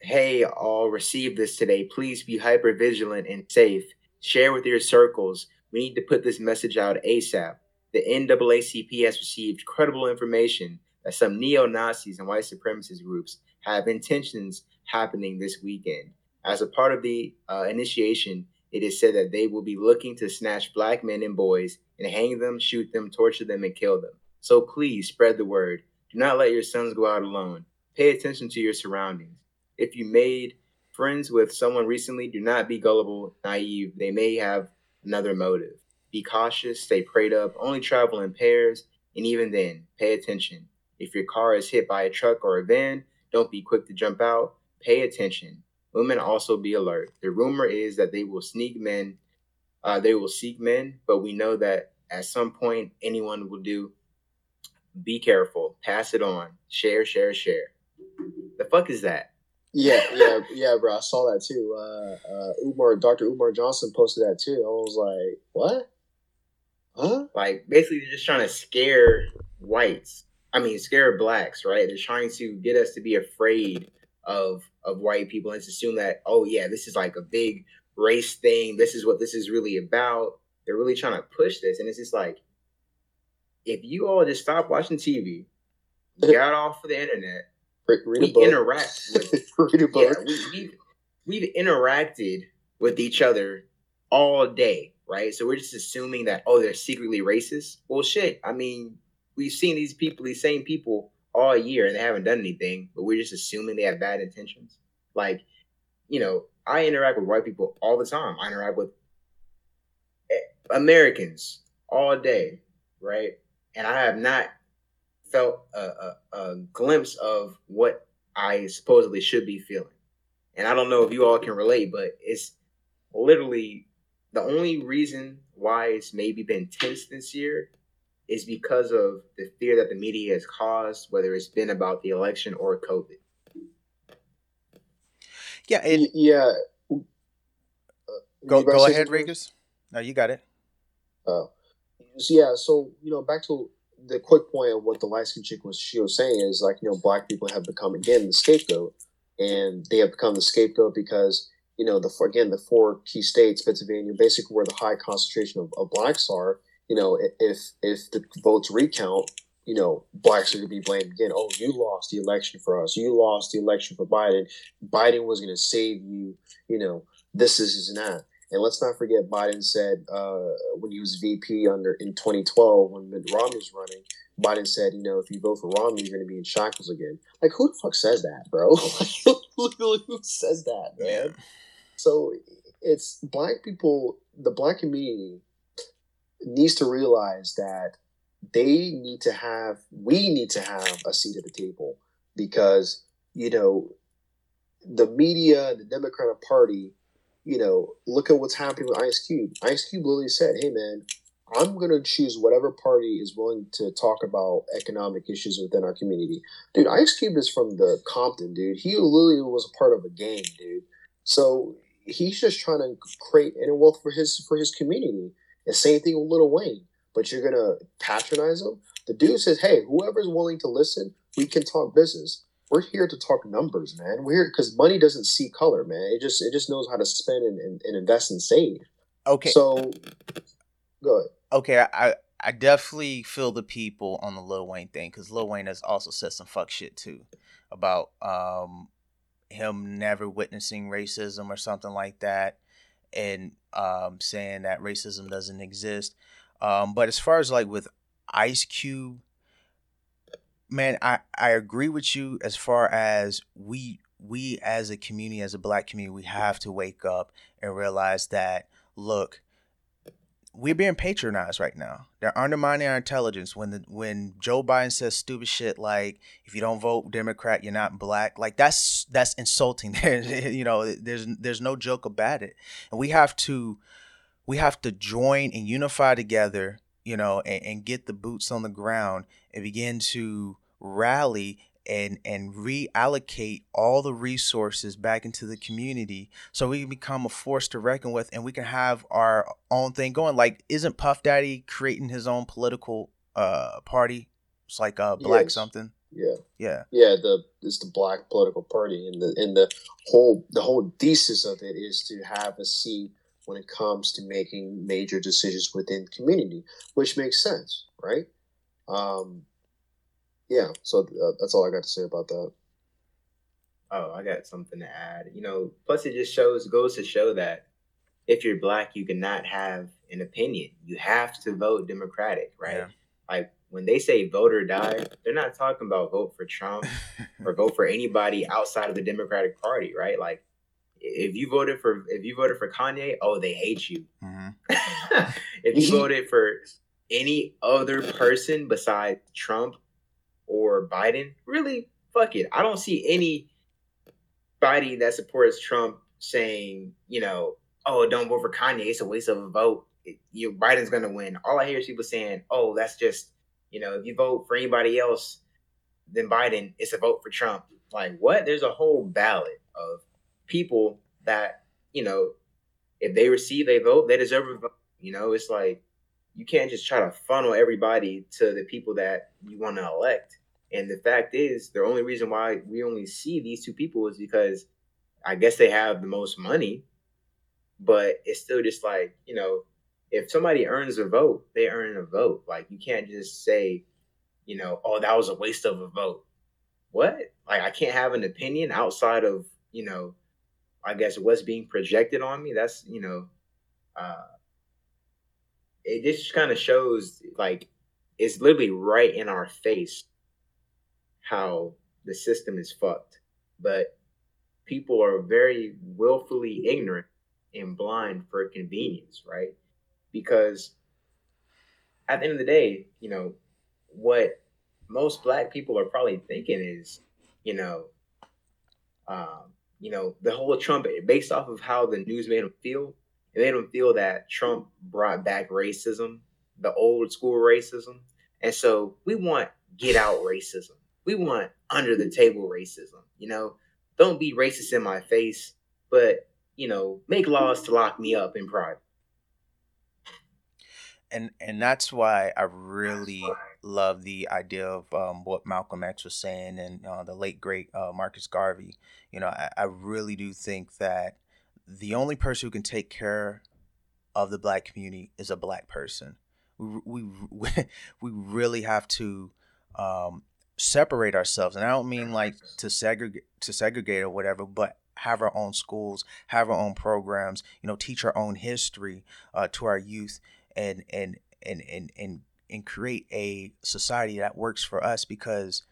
hey, all received this today. Please be hyper vigilant and safe. Share with your circles. We need to put this message out ASAP. The N double A C P has received credible information that some neo-Nazis and white supremacist groups have intentions happening this weekend. As a part of the uh, initiation, it is said that they will be looking to snatch black men and boys and hang them, shoot them, torture them, and kill them. So please spread the word. Do not let your sons go out alone. Pay attention to your surroundings. If you made friends with someone recently, do not be gullible, naive. They may have another motive. Be cautious, stay prayed up, only travel in pairs, and even then, pay attention. If your car is hit by a truck or a van, don't be quick to jump out. Pay attention. Women also be alert. The rumor is that they will sneak men, uh, they will seek men, but we know that at some point anyone will do. Be careful. Pass it on. Share, share, share. The fuck is that? Yeah, yeah, yeah, bro. I saw that too. Uh, uh, Umar, Doctor Umar Johnson posted that too. I was like, what? Huh? Like, basically, they're just trying to scare whites. I mean, scare blacks, right? They're trying to get us to be afraid of of white people and to assume that, oh, yeah, this is like a big race thing. This is what this is really about. They're really trying to push this. And it's just like, if you all just stop watching T V, got off of the internet, Read we interact with, Read a book. Yeah, we, we've, we've interacted with each other all day, right? So we're just assuming that, oh, they're secretly racist. Well, shit. I mean, we've seen these people, these same people all year, and they haven't done anything, but we're just assuming they have bad intentions. Like, you know, I interact with white people all the time. I interact with Americans all day, right? And I have not felt a, a, a glimpse of what I supposedly should be feeling. And I don't know if you all can relate, but it's literally the only reason why it's maybe been tense this year is because of the fear that the media has caused, whether it's been about the election or COVID. Yeah. It, yeah. Uh, go go ahead, Regis. No, you got it. Oh, so, yeah. So, you know, back to the quick point of what the light skin chick was, she was saying is like, you know, black people have become, again, the scapegoat, and they have become the scapegoat because, you know, the, again, the four key states, Pennsylvania, basically where the high concentration of, of blacks are, you know, if, if the votes recount, you know, blacks are going to be blamed again. Oh, you lost the election for us. You lost the election for Biden. Biden was going to save you. You know, this is not. And let's not forget, Biden said uh, when he was V P under in twenty twelve, when Mitt Romney was running, Biden said, you know, if you vote for Romney, you're going to be in shackles again. Like, who the fuck says that, bro? Who says that, man? So it's black people, the black community needs to realize that they need to have, we need to have a seat at the table, because, you know, the media, the Democratic Party, you know, look at what's happening with Ice Cube. Ice Cube literally said, hey, man, I'm going to choose whatever party is willing to talk about economic issues within our community. Dude, Ice Cube is from the Compton, dude. He literally was a part of a gang, dude. So he's just trying to create inner wealth for his for his community. The same thing with Lil Wayne. But you're going to patronize him? The dude says, hey, whoever's willing to listen, we can talk business. We're here to talk numbers, man. We're here because money doesn't see color, man. It just it just knows how to spend and, and, and invest and save. Okay. So, go ahead. Okay, I I definitely feel the people on the Lil Wayne thing, because Lil Wayne has also said some fuck shit too about um, him never witnessing racism or something like that, and um, saying that racism doesn't exist. Um, but as far as like with Ice Cube, man, I, I agree with you as far as we we as a community, as a black community, we have to wake up and realize that, look, we're being patronized right now. They're undermining our intelligence. When the, when Joe Biden says stupid shit like, if you don't vote Democrat, you're not black, like that's that's insulting. You know, there's there's no joke about it. And we have to we have to join and unify together, you know, and, and get the boots on the ground and begin to rally and and reallocate all the resources back into the community so we can become a force to reckon with, and we can have our own thing going. Like, isn't Puff Daddy creating his own political uh, party? It's like uh, Black yes. something. Yeah. Yeah. Yeah. The it's the Black political party, and the and the whole the whole thesis of it is to have a seat when it comes to making major decisions within community, which makes sense, right? Um, Yeah, so uh, that's all I got to say about that. Oh, I got something to add. You know, plus it just shows, goes to show that if you're black, you cannot have an opinion. You have to vote Democratic, right? Yeah. Like when they say vote or die, they're not talking about vote for Trump or vote for anybody outside of the Democratic Party, right? Like if you voted for if you voted for Kanye, oh, they hate you. Mm-hmm. If you voted for any other person besides Trump or Biden, really, fuck it. I don't see anybody that supports Trump saying, you know, oh, don't vote for Kanye, it's a waste of a vote, It, you know, Biden's going to win. All I hear is people saying, oh, that's just, you know, if you vote for anybody else than Biden, it's a vote for Trump. Like, what? There's a whole ballot of people that, you know, if they receive a vote, they deserve a vote. You know, it's like, you can't just try to funnel everybody to the people that you want to elect. And the fact is, the only reason why we only see these two people is because I guess they have the most money, but it's still just like, you know, if somebody earns a vote, they earn a vote. Like, you can't just say, you know, oh, that was a waste of a vote. What? Like, I can't have an opinion outside of, you know, I guess what's being projected on me. That's, you know, uh, it just kind of shows, like, it's literally right in our face how the system is fucked. But people are very willfully ignorant and blind for convenience, right? Because at the end of the day, you know, what most black people are probably thinking is, you know, um, you know, the whole Trump, based off of how the news made them feel, it made them feel that Trump brought back racism, the old school racism. And so we want get out racism. We want under the table racism. You know, don't be racist in my face, but, you know, make laws to lock me up in private. And and that's why I really love the idea of um, what Malcolm X was saying, and uh, the late, great uh, Marcus Garvey. You know, I, I really do think that the only person who can take care of the black community is a black person. We we we really have to um, separate ourselves, and I don't mean like to segregate to segregate or whatever, but have our own schools, have our own programs. You know, teach our own history uh, to our youth, and and and and and and create a society that works for us. Because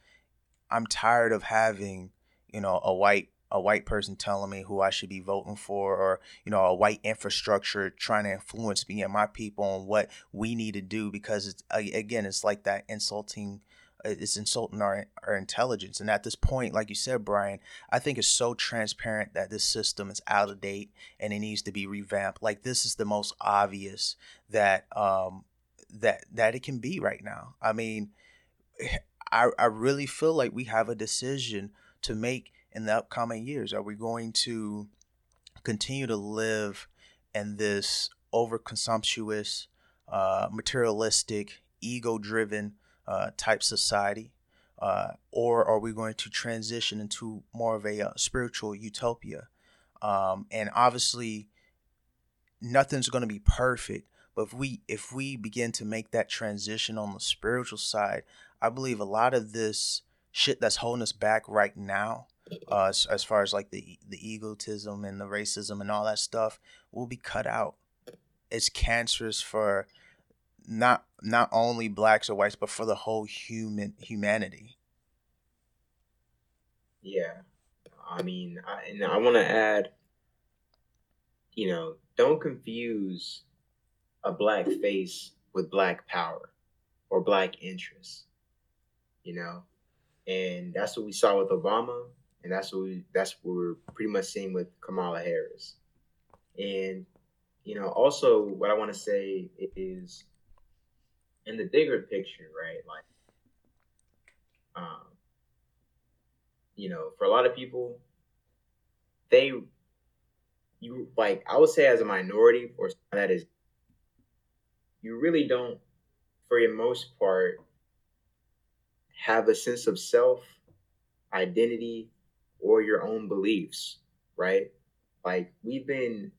I'm tired of having, you know, a white. a white person telling me who I should be voting for, or, you know, a white infrastructure trying to influence me and my people on what we need to do, because it's, again, it's like that insulting, it's insulting our, our intelligence. And at this point, like you said, Brian, I think it's so transparent that this system is out of date and it needs to be revamped. Like, this is the most obvious that, um, that, that it can be right now. I mean, I, I really feel like we have a decision to make in the upcoming years. Are we going to continue to live in this overconsumptuous, uh, materialistic, ego-driven uh, type society? Uh, or are we going to transition into more of a uh, spiritual utopia? Um, and obviously, nothing's going to be perfect, But if we if we begin to make that transition on the spiritual side, I believe a lot of this shit that's holding us back right now, uh, as, as far as like the the egotism and the racism and all that stuff, will be cut out. It's cancerous for not not only blacks or whites, but for the whole human humanity. Yeah, I mean, I, and I want to add, you know, don't confuse a black face with black power or black interests, you know, and that's what we saw with Obama, and that's what we, that's what we're pretty much seeing with Kamala Harris. And you know, also what I want to say is, in the bigger picture, right? Like, um, you know, for a lot of people, they, you like, I would say as a minority or that is, you really don't, for the most part, have a sense of self, identity, or your own beliefs, right? Like, we've been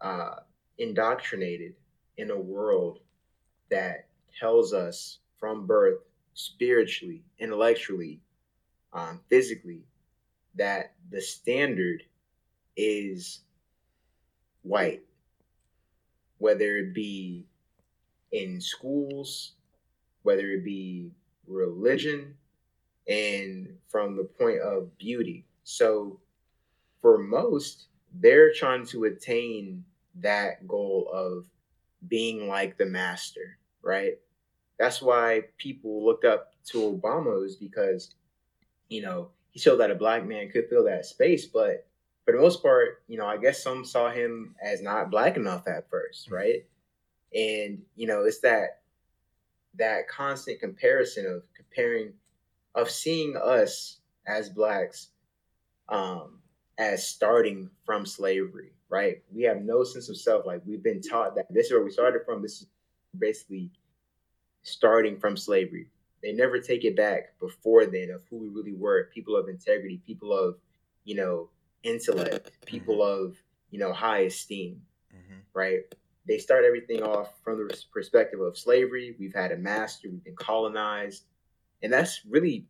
uh, indoctrinated in a world that tells us from birth, spiritually, intellectually, um, physically, that the standard is white, whether it be in schools, whether it be religion, and from the point of beauty. So for most, they're trying to attain that goal of being like the master, right? That's why people looked up to Obama, is because, you know, he showed that a black man could fill that space. But for the most part, you know, I guess some saw him as not black enough at first, right? And, you know, it's that that constant comparison of comparing, of seeing us as blacks um, as starting from slavery, right? We have no sense of self. Like, we've been taught that this is where we started from. This is basically starting from slavery. They never take it back before then of who we really were, people of integrity, people of, you know, intellect, people of, you know, high esteem, mm-hmm. right? They start everything off from the perspective of slavery. We've had a master, we've been colonized. And that's really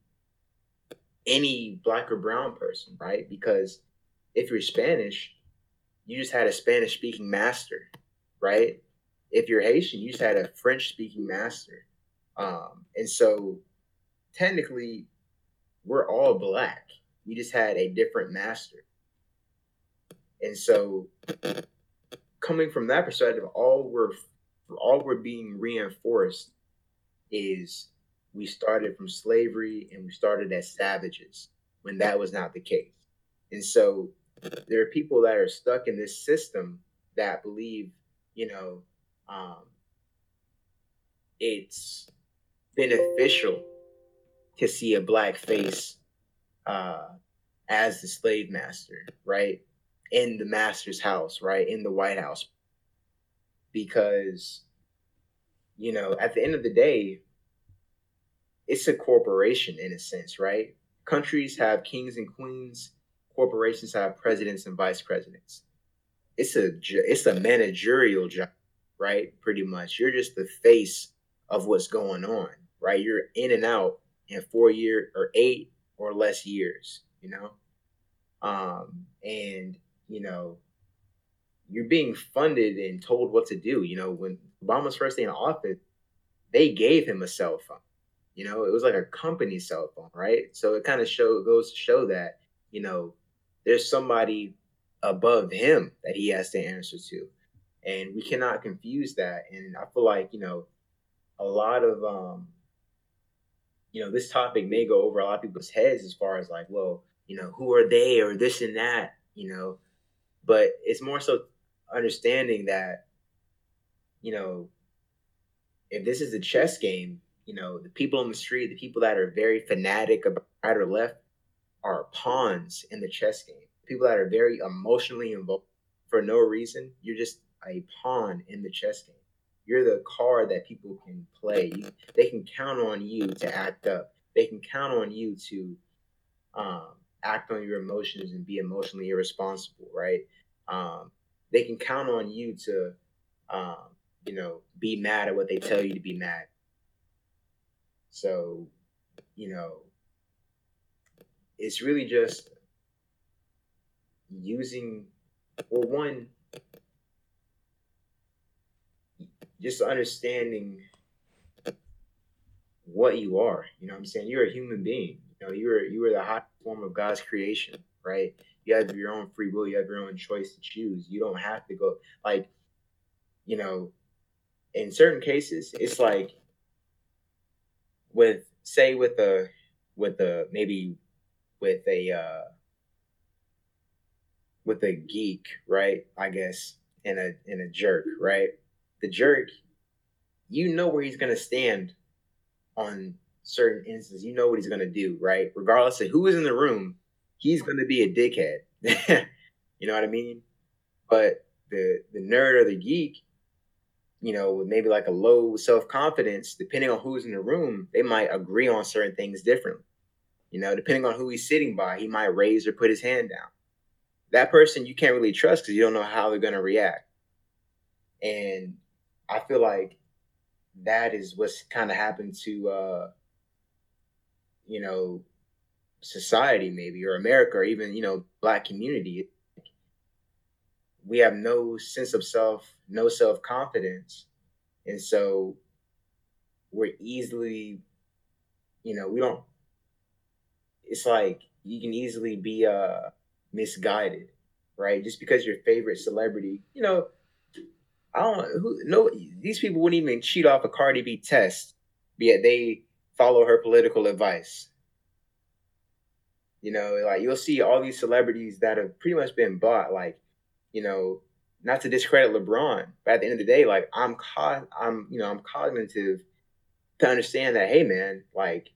any black or brown person, right? Because if you're Spanish, you just had a Spanish-speaking master, right? If you're Haitian, you just had a French-speaking master. Um, and so technically, we're all black. We just had a different master. And so coming from that perspective, all we're all we're being reinforced is we started from slavery and we started as savages when that was not the case. And so there are people that are stuck in this system that believe, you know, um, it's beneficial to see a black face uh, as the slave master, right? In the master's house, right? In the White House. Because, you know, at the end of the day, it's a corporation in a sense, right? Countries have kings and queens. Corporations have presidents and vice presidents. It's a, it's a managerial job, right? Pretty much. You're just the face of what's going on, right? You're in and out in four year or eight or less years, you know? Um, and, you know, you're being funded and told what to do. You know, when Obama's first day in office, they gave him a cell phone. You know, it was like a company cell phone, right? So it kind of show goes to show that, you know, there's somebody above him that he has to answer to. And we cannot confuse that. And I feel like, you know, a lot of, um, you know, this topic may go over a lot of people's heads as far as like, well, you know, who are they or this and that, you know, but it's more so understanding that, you know, if this is a chess game, you know, the people on the street, the people that are very fanatic about right or left are pawns in the chess game. People that are very emotionally involved for no reason, you're just a pawn in the chess game. You're the card that people can play. You, they can count on you to act up. They can count on you to um, act on your emotions and be emotionally irresponsible, right? Um, they can count on you to um, you know, be mad at what they tell you to be mad. So, you know, it's really just using, well, one, just understanding what you are. You know what I'm saying? You're a human being. You know, you are you are the high form of God's creation, right? You have your own free will. You have your own choice to choose. You don't have to go, like, you know, in certain cases, it's like with, say with a, with a, maybe with a, uh, with a geek, right? I guess, and a, and a jerk, right? The jerk, you know where he's going to stand on certain instances. You know what he's going to do, right? Regardless of who is in the room, he's going to be a dickhead. You know what I mean? But the the nerd or the geek, you know, with maybe like a low self-confidence, depending on who's in the room, they might agree on certain things differently. You know, depending on who he's sitting by, he might raise or put his hand down. That person you can't really trust because you don't know how they're going to react. And I feel like that is what's kind of happened to, uh, you know, society maybe, or America, or even, you know, Black community. We have no sense of self, no self-confidence. And so we're easily, you know, we don't, it's like you can easily be uh, misguided, right? Just because your favorite celebrity, you know, I don't who, no, these people wouldn't even cheat off a Cardi B test, yet they follow her political advice. You know, like you'll see all these celebrities that have pretty much been bought, like, you know, not to discredit LeBron, but at the end of the day, like I'm, co- I'm, you know, I'm cognitive to understand that, hey man, like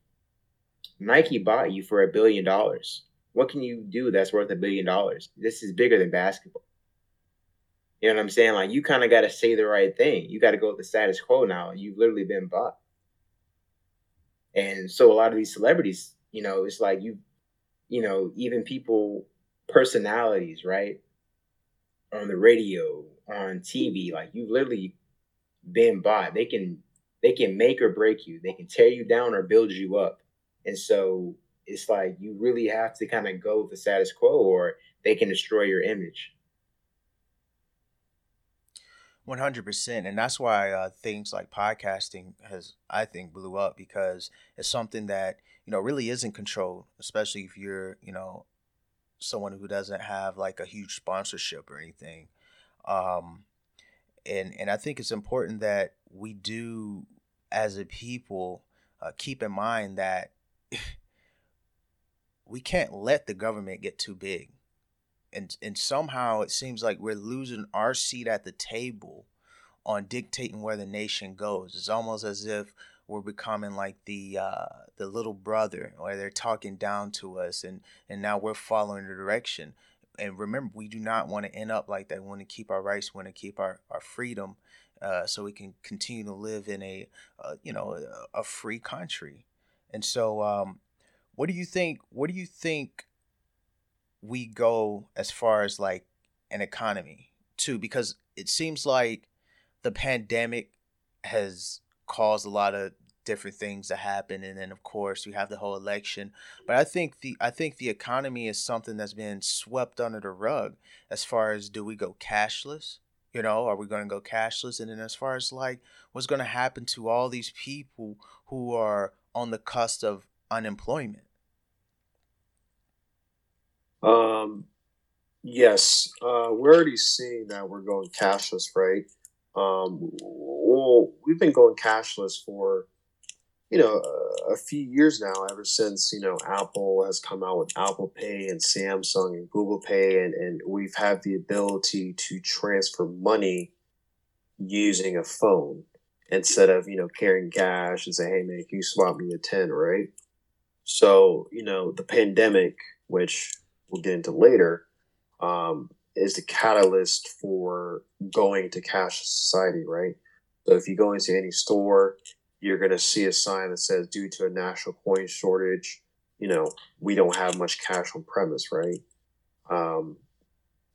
Nike bought you for a billion dollars. What can you do that's worth a billion dollars? This is bigger than basketball. You know what I'm saying? Like, you kind of got to say the right thing. You got to go with the status quo now. You've literally been bought. And so a lot of these celebrities, you know, it's like you, you know, even people, personalities, right? On the radio, on T V, like you've literally been bought. They can, they can make or break you. They can tear you down or build you up. And so it's like you really have to kind of go with the status quo or they can destroy your image. one hundred percent. And that's why uh, things like podcasting has, I think, blew up, because it's something that, you know, really isn't controlled, especially if you're, you know, someone who doesn't have like a huge sponsorship or anything. Um, and, and I think it's important that we do, as a people, uh, keep in mind that we can't let the government get too big. And and somehow it seems like we're losing our seat at the table on dictating where the nation goes. It's almost as if we're becoming like the uh, the little brother, or they're talking down to us, and, and now we're following the direction. And remember, we do not want to end up like that. We want to keep our rights, we want to keep our, our freedom uh, so we can continue to live in a, uh, you know, a, a free country. And so um, what do you think, what do you think, we go as far as like an economy too, because it seems like the pandemic has caused a lot of different things to happen. And then of course we have the whole election, but I think the, I think the economy is something that's been swept under the rug as far as, do we go cashless? You know, are we going to go cashless? And then as far as like, what's going to happen to all these people who are on the cusp of unemployment? Um, yes, uh, we're already seeing that we're going cashless, right? Um, well, we've been going cashless for, you know, a, a few years now, ever since, you know, Apple has come out with Apple Pay and Samsung and Google Pay, and, and we've had the ability to transfer money using a phone instead of, you know, carrying cash and say, hey man, can you swap me a ten, right? So, you know, the pandemic, which we'll get into later, um, is the catalyst for going to cashless society, right? So if you go into any store, you're going to see a sign that says, due to a national coin shortage, you know, we don't have much cash on premise, right? Um,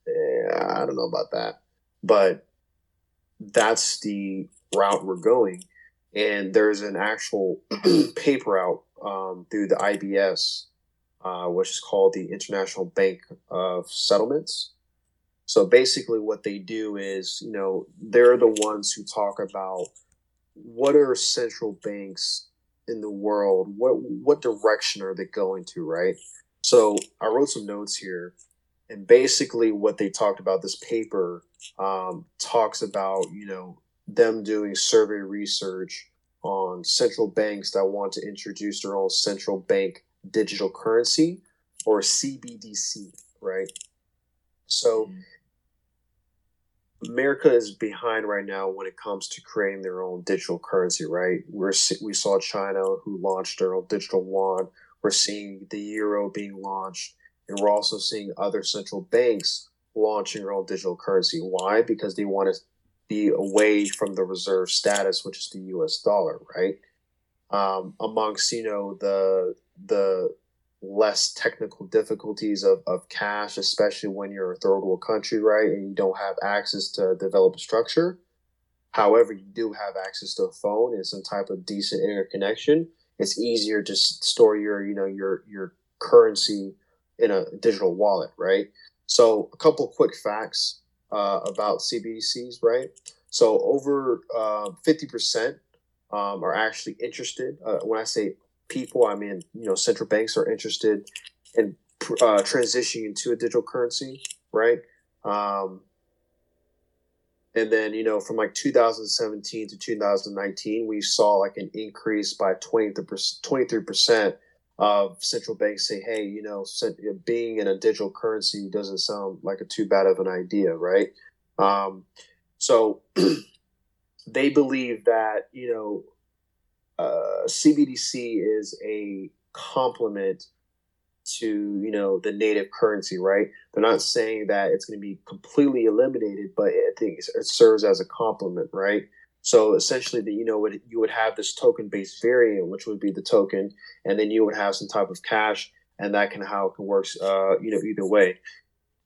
yeah, I don't know about that. But that's the route we're going. And there's an actual paper out um, through the I B S, uh, which is called the International Bank of Settlements. So basically what they do is, you know, they're the ones who talk about what are central banks in the world, what what direction are they going to, right? So I wrote some notes here. And basically what they talked about, this paper um, talks about, you know, them doing survey research on central banks that want to introduce their own central bank digital currency, or C B D C, right? So mm-hmm. America is behind right now when it comes to creating their own digital currency, right? We're, we saw China, who launched their own digital yuan. We're seeing the euro being launched, and we're also seeing other central banks launching their own digital currency. Why? Because they want to be away from the reserve status, which is the U S dollar, right? Um, amongst, you know, the the less technical difficulties of, of cash, especially when you're a third world country, right, and you don't have access to develop a structure. However, you do have access to a phone and some type of decent interconnection. It's easier to store your, you know, your your currency in a digital wallet, right? So a couple quick facts Uh, about C B D Cs, right? So over uh, fifty percent um, are actually interested. Uh, when I say people, I mean, you know, central banks are interested in uh, transitioning into a digital currency, right? Um, and then, you know, from like two thousand seventeen to two thousand nineteen, we saw like an increase by twenty-three percent of central banks say, hey, you know, being in a digital currency doesn't sound like a too bad of an idea, right? Um, so they believe that, you know, uh, C B D C is a complement to, you know, the native currency, right? They're not saying that it's going to be completely eliminated, but I think it serves as a complement, right? So essentially, the, you know, you would have this token-based variant, which would be the token, and then you would have some type of cash, and that can how it can work, uh, you know, either way.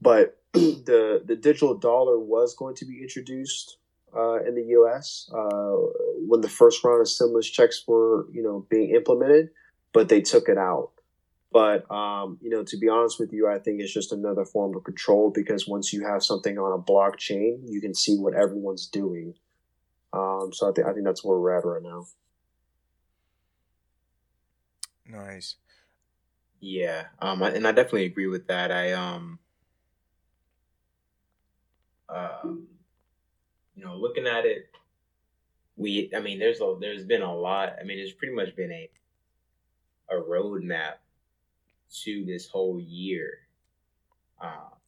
But the the digital dollar was going to be introduced uh, in the U S uh, when the first round of stimulus checks were, you know, being implemented, but they took it out. But, um, you know, to be honest with you, I think it's just another form of control, because once you have something on a blockchain, you can see what everyone's doing. Um, so I think I think that's where we're at right now. Nice. Yeah, um, I, and I definitely agree with that. I um, uh, you know, looking at it, we I mean, there's a, there's been a lot. I mean, there's pretty much been a a roadmap to this whole year. Uh,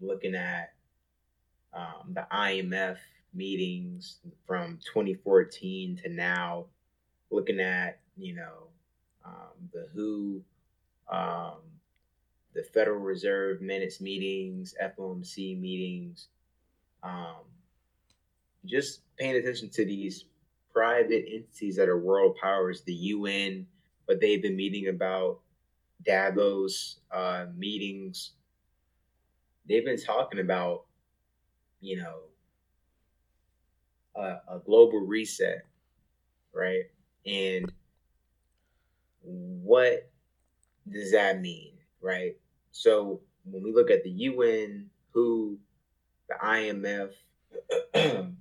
looking at um, the I M F meetings from twenty fourteen to now, looking at, you know, um, the W H O, um, the Federal Reserve minutes meetings, F O M C meetings, um, just paying attention to these private entities that are world powers, the U N, what they've been meeting about, Davos uh, meetings. They've been talking about, you know, A, a global reset, right? And what does that mean, right? So when we look at the U N, W H O, the I M F,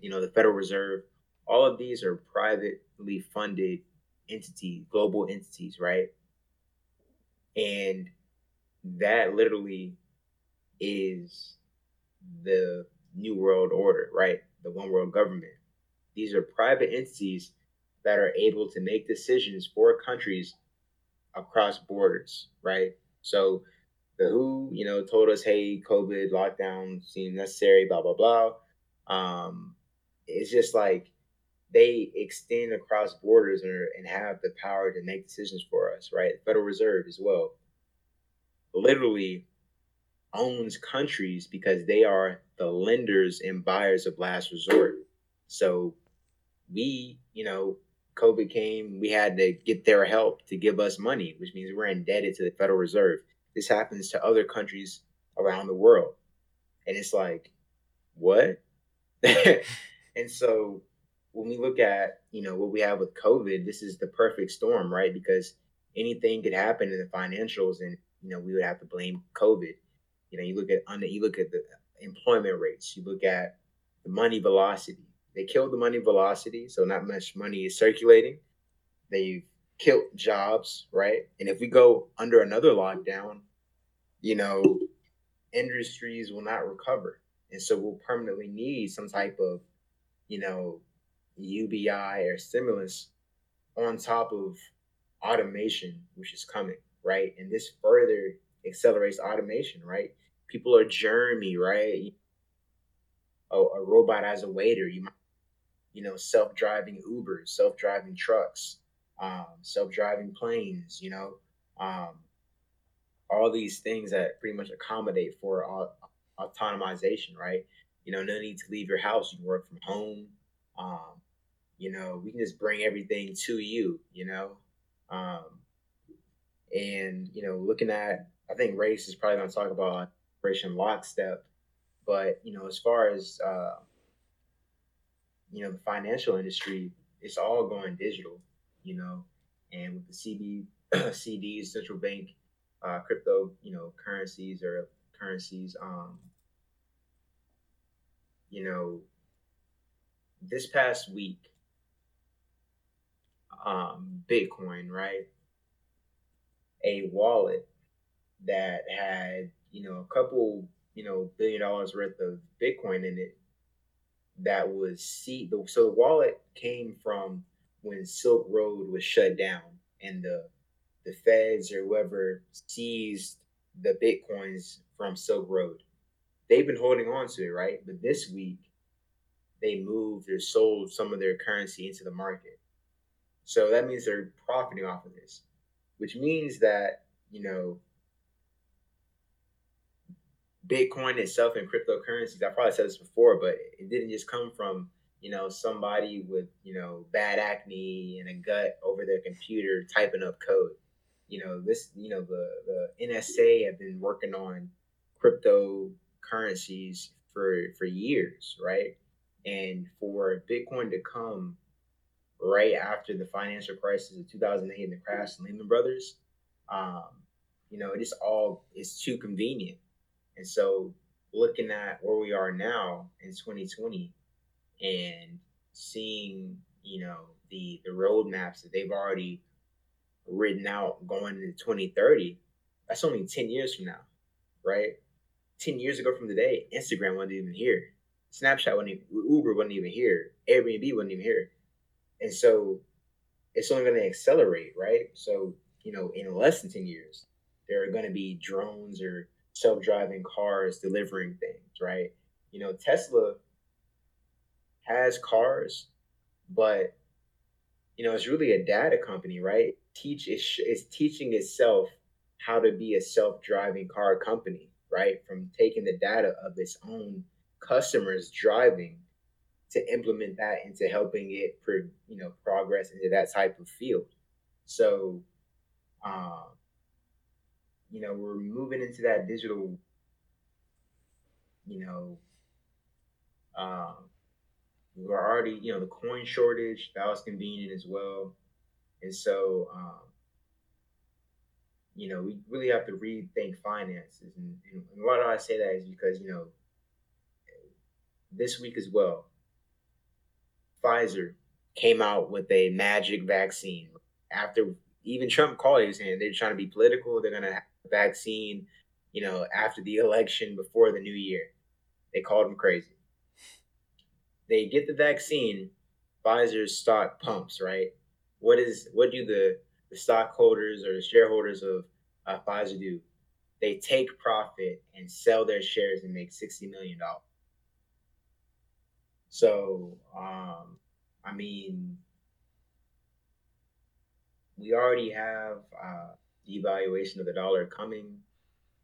you know, the Federal Reserve, all of these are privately funded entities, global entities, right? And that literally is the New World Order, right? The one world government. These are private entities that are able to make decisions for countries across borders, right? So the W H O, you know, told us, hey, COVID lockdown seemed necessary, blah, blah, blah. Um, it's just like they extend across borders and, are, and have the power to make decisions for us, right? Federal Reserve as well literally owns countries because they are the lenders and buyers of last resort. So we, you know, COVID came, we had to get their help to give us money, which means we're indebted to the Federal Reserve. This happens to other countries around the world. And it's like, what? And so when we look at, you know, what we have with COVID, this is the perfect storm, right? Because anything could happen in the financials and, you know, we would have to blame COVID. You know, you look at under, you look at the employment rates, you look at the money velocity. They killed the money velocity, so not much money is circulating. They've killed jobs, right? And if we go under another lockdown, you know, industries will not recover. And so we'll permanently need some type of, you know, U B I or stimulus on top of automation, which is coming, right? And this further accelerates automation, right? People are germy, right? A, a robot as a waiter, you might, you know, self-driving Ubers, self-driving trucks, um, self-driving planes, you know, um, all these things that pretty much accommodate for all, autonomization, right? You know, no need to leave your house. You can work from home. Um, you know, we can just bring everything to you, you know? Um, and, you know, looking at, I think race is probably going to talk about Operation Lockstep, but, you know, as far as, uh, you know, the financial industry, it's all going digital, you know, and with the C B, C Ds, central bank, uh, crypto, you know, currencies or currencies, um, you know, this past week, um, Bitcoin, right? A wallet that had, you know, a couple, you know, billion dollars worth of Bitcoin in it. That was seed. So the wallet came from when Silk Road was shut down and the, the feds or whoever seized the Bitcoins from Silk Road. They've been holding on to it, right? But this week, they moved or sold some of their currency into the market. So that means they're profiting off of this, which means that, you know, Bitcoin itself and cryptocurrencies, I probably said this before, but it didn't just come from, you know, somebody with, you know, bad acne and a gut over their computer typing up code. You know, this, you know, the, the N S A have been working on cryptocurrencies for, for years, right? And for Bitcoin to come right after the financial crisis of two thousand eight and the crash in Lehman Brothers, um, you know, it is all, it's too convenient. And so looking at where we are now in twenty twenty and seeing, you know, the, the roadmaps that they've already written out going into twenty thirty, that's only ten years from now, right? ten years ago from today, Instagram wasn't even here. Snapchat wasn't even, Uber wasn't even here. Airbnb wasn't even here. And so it's only going to accelerate, right? So, you know, in less than ten years, there are going to be drones or self-driving cars delivering things, right? You know, Tesla has cars, but, you know, it's really a data company, right? Teach it's, it's teaching itself how to be a self-driving car company, right? From taking the data of its own customers driving to implement that into helping it, for, you know, progress into that type of field. So, um, you know, we're moving into that digital, you know, um, we're already, you know, the coin shortage, that was convenient as well. And so, um, you know, we really have to rethink finances. And, and why do I say that is because, you know, this week as well, Pfizer came out with a magic vaccine. After even Trump called it, saying they're trying to be political, they're going to have a vaccine, you know, after the election, before the new year. They called him crazy. They get the vaccine, Pfizer's stock pumps, right? What is what do the, the stockholders or the shareholders of uh, Pfizer do? They take profit and sell their shares and make sixty million dollars. So, um, I mean, we already have uh, the devaluation of the dollar coming.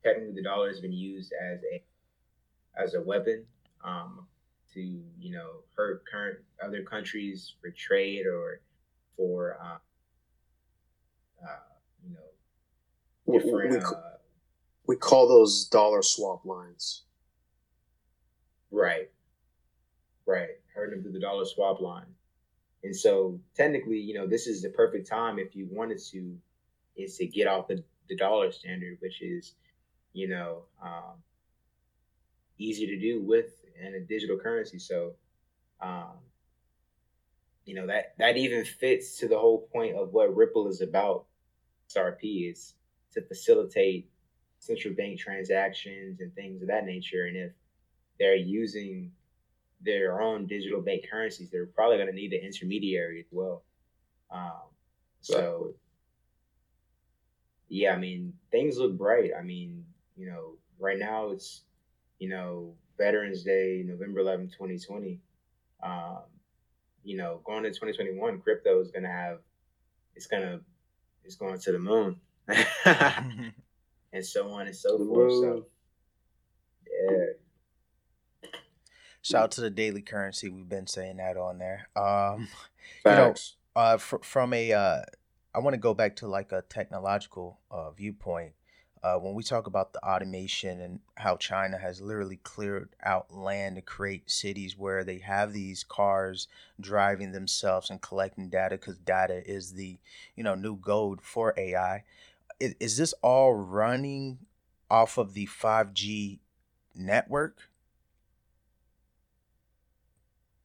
Technically, the dollar has been used as a as a weapon um, to, you know, hurt current other countries for trade or for uh, uh, you know, different. We, we, uh, we call those dollar swap lines, right? Right. heard of the dollar swap line. And so technically, you know, this is the perfect time if you wanted to, is to get off the, the dollar standard, which is, you know, um, easy to do with in a digital currency. So, um, you know, that, that even fits to the whole point of what Ripple is about. S R P is to facilitate central bank transactions and things of that nature. And if they're using their own digital bank currencies, they're probably going to need an intermediary as well. Um, so, yeah, I mean, things look bright. I mean, you know, right now it's, you know, Veterans Day, November eleventh, twenty twenty. Um, you know, going to twenty twenty-one, crypto is going to have, it's going to, it's going to the moon and so on and so forth. So, yeah. Shout out to the Daily Currency. We've been saying that on there. Um, Facts. You know, uh, fr- from a, uh, I want to go back to like a technological uh, viewpoint. Uh, when we talk about the automation and how China has literally cleared out land to create cities where they have these cars driving themselves and collecting data, because data is the, you know, new gold for A I. Is, is this all running off of the five G network?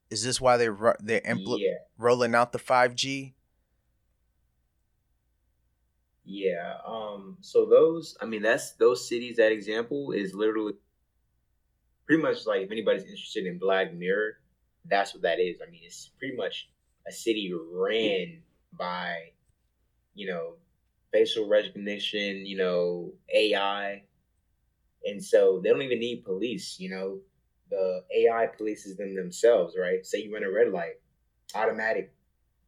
Is this why they're, they're impl- yeah. rolling out the five G? Yeah. Um, so those, I mean, that's those cities. That example is literally pretty much like if anybody's interested in Black Mirror, that's what that is. I mean, it's pretty much a city ran by, you know, facial recognition, you know, A I. And so they don't even need police, you know, the A I polices them themselves, right? Say you run a red light, automatic,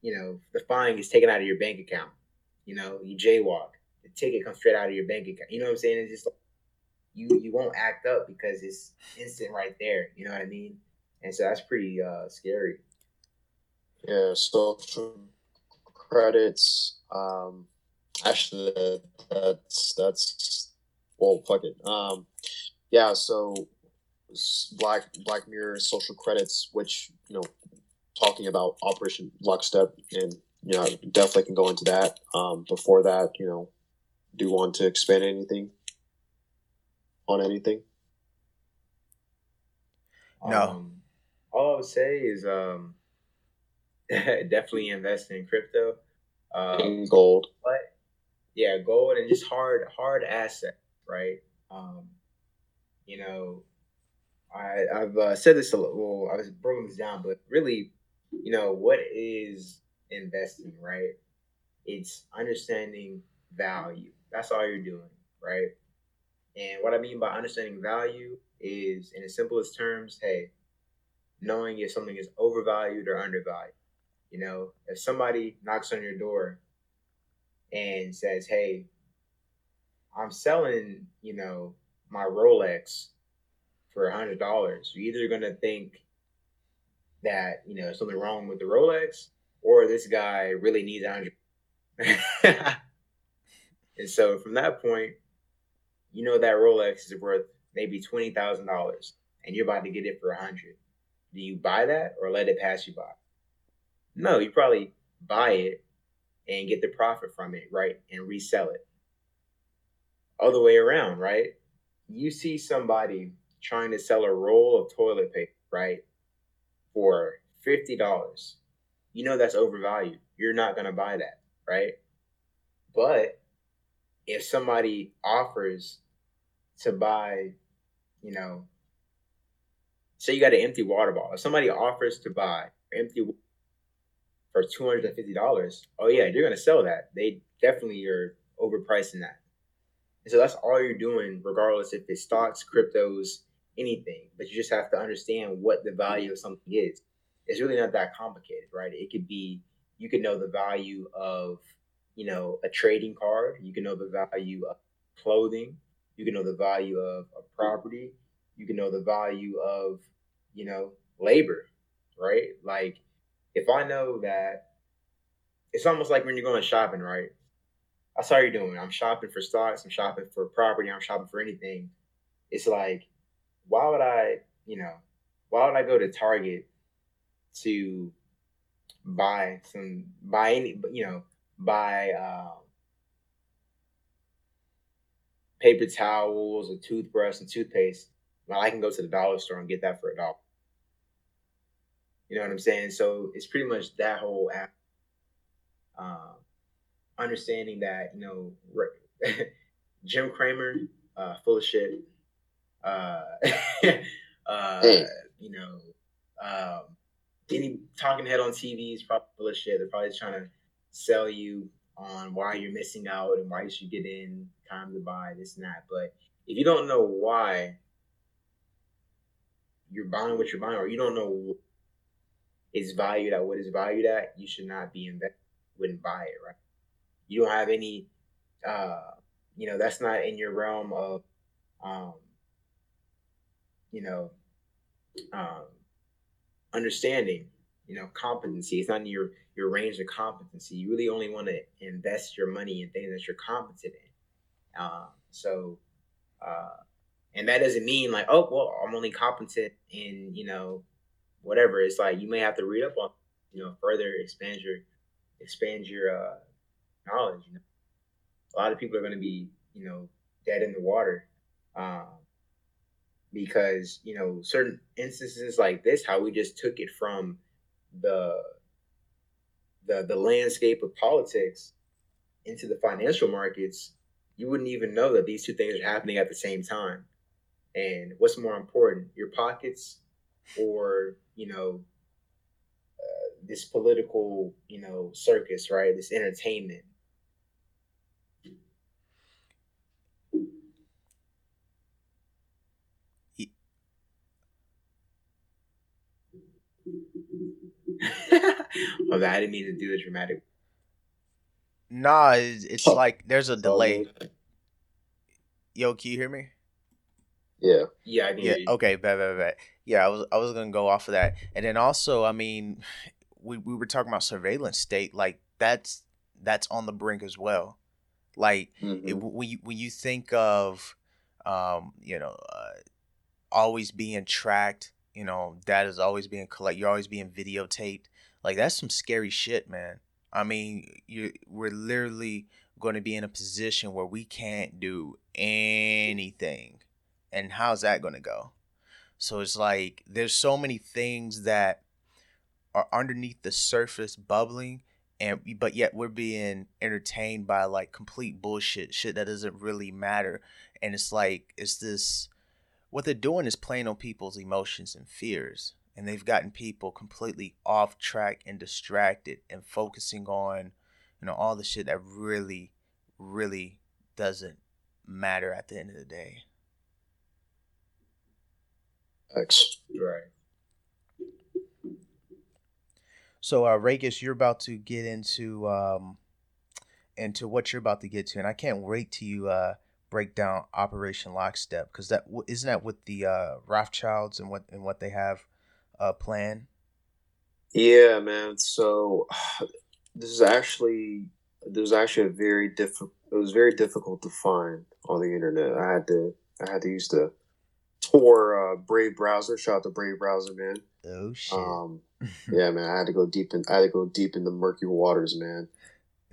you know, the fine is taken out of your bank account. You know, you jaywalk, the ticket comes straight out of your bank account. You know what I'm saying? It's just like, you, you won't act up because it's instant right there. You know what I mean? And so that's pretty uh, scary. Yeah, social credits. Um, actually, that's, that's, well, fuck it. Um, yeah, so Black, Black Mirror, social credits, which, you know, talking about Operation Lockstep and, you know, definitely can go into that. Um, before that, you know, do you want to expand anything on anything? No. Um, all I would say is um, definitely invest in crypto. Um, in gold. But, yeah, gold and just hard, hard assets, right? Um, you know, I, I've uh, said this a lot. Well, I was broken this down, but really, you know, what is investing, right? It's understanding value. That's all you're doing, right? And what I mean by understanding value is, in the simplest terms, hey, knowing if something is overvalued or undervalued. You know, if somebody knocks on your door and says, hey, I'm selling, you know, my Rolex for a hundred dollars, you're either going to think that, you know, something wrong with the Rolex, or this guy really needs a hundred. And so from that point, you know that Rolex is worth maybe twenty thousand dollars and you're about to get it for a hundred. Do you buy that or let it pass you by? No, you probably buy it and get the profit from it, right? And resell it. Other way around, right? You see somebody trying to sell a roll of toilet paper, right? For fifty dollars. You know that's overvalued. You're not going to buy that, right? But if somebody offers to buy, you know, say you got an empty water bottle. If somebody offers to buy empty for two hundred fifty dollars, oh yeah, you're going to sell that. They definitely are overpricing that. And so that's all you're doing, regardless if it's stocks, cryptos, anything. But you just have to understand what the value of something is. It's really not that complicated, right? It could be, you could know the value of, you know, a trading card. You can know the value of clothing. You can know the value of a property. You can know the value of, you know, labor, right? Like, if I know that, it's almost like when you're going shopping, right? That's how you're doing. I'm shopping for stocks. I'm shopping for property. I'm shopping for anything. It's like, why would I, you know, why would I go to Target to buy some, buy any, you know, buy um, paper towels, a toothbrush, and toothpaste, well, I can go to the dollar store and get that for a dollar. You know what I'm saying? So it's pretty much that whole app, um, understanding that, you know, Jim Cramer, uh, full of shit, uh, uh, mm. you know, um, any talking head on T V is probably full of shit. They're probably trying to sell you on why you're missing out and why you should get in, time to buy, this and that. But if you don't know why you're buying what you're buying, or you don't know it's valued at what it's valued at, you should not be investing. Wouldn't buy it, right? You don't have any, uh, you know, that's not in your realm of, um, you know, um, understanding, you know, competency. It's not in your, your range of competency. You really only want to invest your money in things that you're competent in. Um, so, uh, and that doesn't mean like, oh, well, I'm only competent in, you know, whatever. It's like, you may have to read up on, you know, further expand your, expand your, uh, knowledge. You know, a lot of people are going to be, you know, dead in the water, um, because, you know, certain instances like this, how we just took it from the, the, the landscape of politics into the financial markets, you wouldn't even know that these two things are happening at the same time. And what's more important, your pockets or, you know, uh, this political, you know, circus, right? This entertainment. Well, I didn't mean to do a dramatic. Nah, it's, it's like there's a delay. Yo, can you hear me? Yeah. Yeah, I can yeah, hear you. Okay, bad, bad, bad. Yeah, I was I was gonna go off of that, and then also, I mean, we we were talking about surveillance state, like that's that's on the brink as well. Like mm-hmm. it, when you, when you think of, um, you know, uh, always being tracked, you know, data is always being collected, you're always being videotaped. Like that's some scary shit, man. I mean, you we're literally going to be in a position where we can't do anything. And how's that going to go? So it's like there's so many things that are underneath the surface bubbling, and but yet we're being entertained by like complete bullshit, shit that doesn't really matter. And it's like it's this what they're doing is playing on people's emotions and fears. And they've gotten people completely off track and distracted and focusing on, you know, all the shit that really, really doesn't matter at the end of the day. Thanks. Right. So, uh, Rakis, you're about to get into um, into what you're about to get to, and I can't wait till you uh, break down Operation Lockstep, because that isn't that with the uh, Rothschilds and what and what they have. Uh, plan? Yeah, man. So this is actually there's actually a very difficult. It was very difficult to find on the internet. I had to I had to use the Tor uh, Brave browser. Shout out to Brave browser, man. Oh shit. Um, yeah, man. I had to go deep in. I had to go deep in the murky waters, man.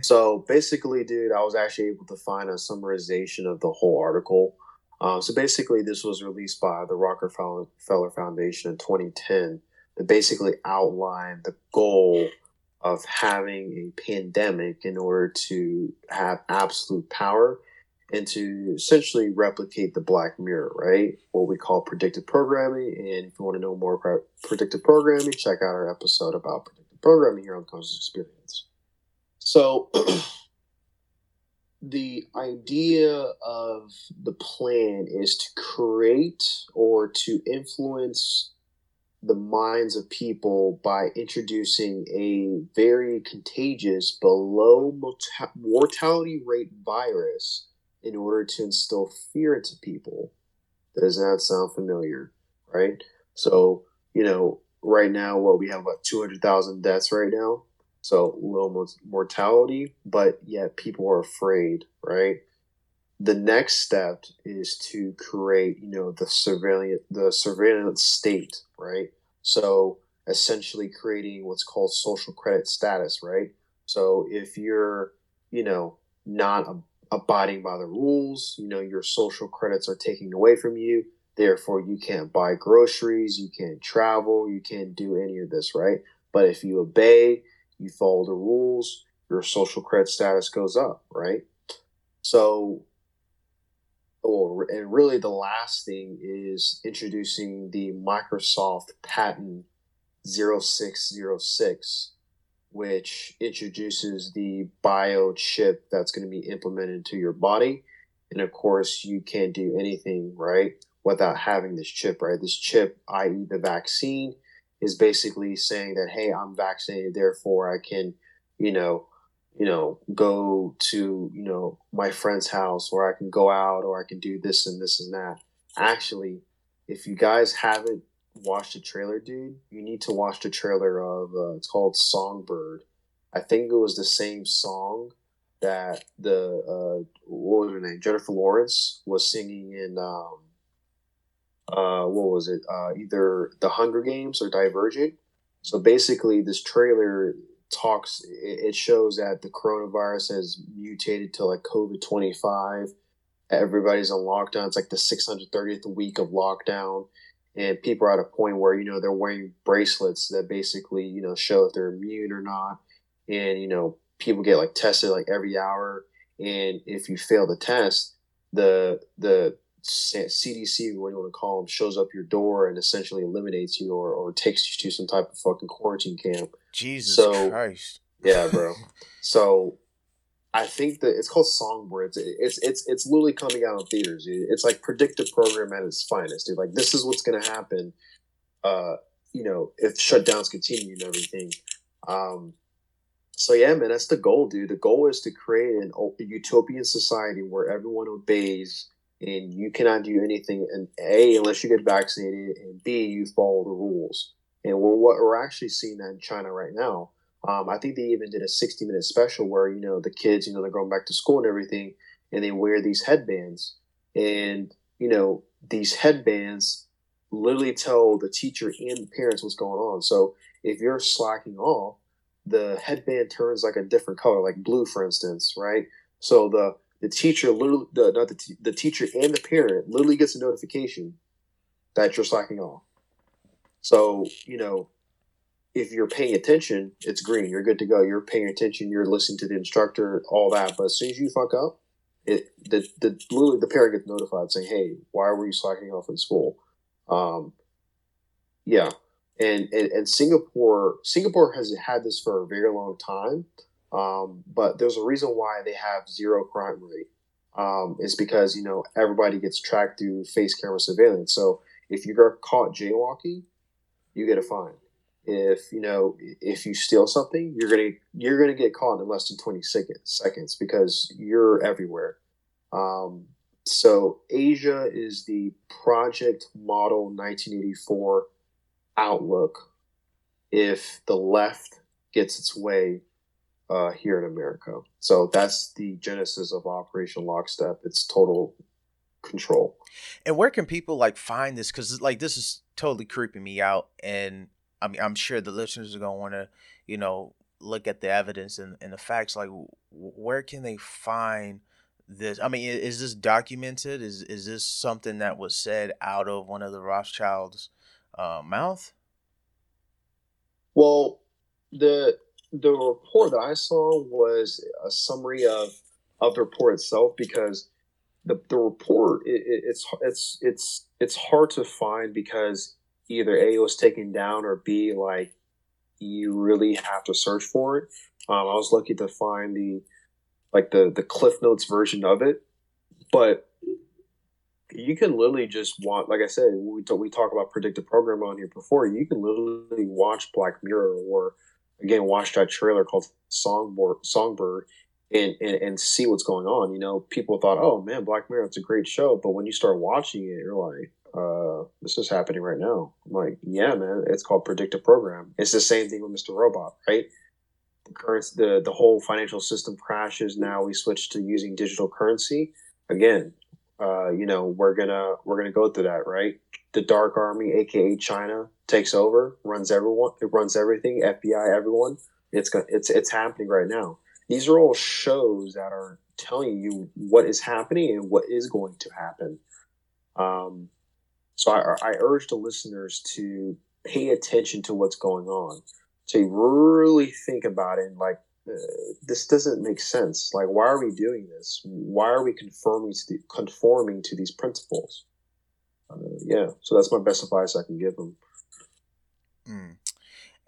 So basically, dude, I was actually able to find a summarization of the whole article. Uh, so basically, this was released by the Rockefeller Foundation in twenty ten that basically outlined the goal of having a pandemic in order to have absolute power and to essentially replicate the Black Mirror, right? What we call predictive programming. And if you want to know more about predictive programming, check out our episode about predictive programming here on Conscience Experience. So... The idea of the plan is to create or to influence the minds of people by introducing a very contagious below mortality rate virus in order to instill fear into people. Does that sound familiar? Right? So, you know, right now, well, we have about two hundred thousand deaths right now. So low mortality, but yet people are afraid, right? The next step is to create, you know, the surveillance, the surveillance state, right? So essentially creating what's called social credit status, right? So if you're, you know, not abiding by the rules, you know, your social credits are taken away from you. Therefore, you can't buy groceries, you can't travel, you can't do any of this, right? But if you obey, you follow the rules, your social credit status goes up, right? So, or, and really the last thing is introducing the Microsoft Patent zero six zero six, which introduces the biochip that's going to be implemented into your body. And of course, you can't do anything, right, without having this chip, right? This chip, that is the vaccine, is basically saying that, hey, I'm vaccinated, therefore I can, you know, you know, go to, you know, my friend's house, or I can go out, or I can do this and this and that. Actually, if you guys haven't watched the trailer, dude, you need to watch the trailer of, uh, it's called Songbird. I think it was the same song that the, uh, what was her name? Jennifer Lawrence was singing in, um, Uh, what was it? Uh, either The Hunger Games or Divergent. So basically, this trailer talks. It, it shows that the coronavirus has mutated to like COVID twenty-five. Everybody's on lockdown. It's like the six hundred thirtieth week of lockdown, and people are at a point where, you know, they're wearing bracelets that basically, you know, show if they're immune or not. And, you know, people get like tested like every hour, and if you fail the test, the the C D C, what do you want to call them, shows up your door and essentially eliminates you, or, or takes you to some type of fucking quarantine camp. Jesus so, Christ. Yeah, bro. So I think that it's called Songbird. It's it's it's literally coming out in theaters. It's like predictive program at its finest, dude. Like, this is what's going to happen, uh, you know, if shutdowns continue and everything. Um, so yeah, man, that's the goal, dude. The goal is to create an open utopian society where everyone obeys, and you cannot do anything, and A, unless you get vaccinated, and B, you follow the rules. And we're, what we're actually seeing that in China right now. Um, I think they even did a sixty-minute special where, you know, the kids, you know, they're going back to school and everything, and they wear these headbands. And, you know, these headbands literally tell the teacher and the parents what's going on. So if you're slacking off, the headband turns like a different color, like blue, for instance, right? So the The teacher, literally, the, not the, t- the teacher and the parent literally gets a notification that you're slacking off. So, you know, if you're paying attention, it's green. You're good to go. You're paying attention. You're listening to the instructor, all that. But as soon as you fuck up, it the the literally the parent gets notified saying, "Hey, why were you slacking off in school?" Um, yeah, and, and and Singapore Singapore has had this for a very long time. Um, but there's a reason why they have zero crime rate. Um, it's because, you know, everybody gets tracked through face camera surveillance. So if you got caught jaywalking, you get a fine. If, you know, if you steal something, you're going to, you're going to get caught in less than twenty seconds because you're everywhere. Um, so Asia is the Project Model nineteen eighty-four outlook if the left gets its way Uh, here in America. So that's the genesis of Operation Lockstep. It's total control. And where can people like find this? Because like this is totally creeping me out, and I mean, I'm sure the listeners are gonna want to, you know, look at the evidence and, and the facts. Like, where can they find this? I mean, is this documented? Is is this something that was said out of one of the Rothschilds' uh, mouth? Well, the. The report that I saw was a summary of, of the report itself, because the the report it, it, it's it's it's it's hard to find because either A, it was taken down, or B, like you really have to search for it. Um, I was lucky to find the like the the Cliff Notes version of it, but you can literally just watch. Like I said, we we talk about predictive programming on here before. You can literally watch Black Mirror, or again, watch that trailer called Songbird, Songbird and, and, and see what's going on. You know, people thought, oh, man, Black Mirror, it's a great show. But when you start watching it, you're like, uh, this is happening right now. I'm like, yeah, man, it's called predictive program. It's the same thing with Mister Robot, right? The, currency, the, the whole financial system crashes. Now we switch to using digital currency. Again, uh, you know, we're going to we're gonna go through that, right? The dark army, a k a. China, takes over, runs everyone, it runs everything, F B I, everyone. It's it's it's happening right now. These are all shows that are telling you what is happening and what is going to happen. Um, so I, I urge the listeners to pay attention to what's going on, to really think about it. Like, uh, this doesn't make sense. Like, why are we doing this? Why are we conforming to the, conforming to these principles? Uh, yeah. So that's my best advice I can give them. Mm.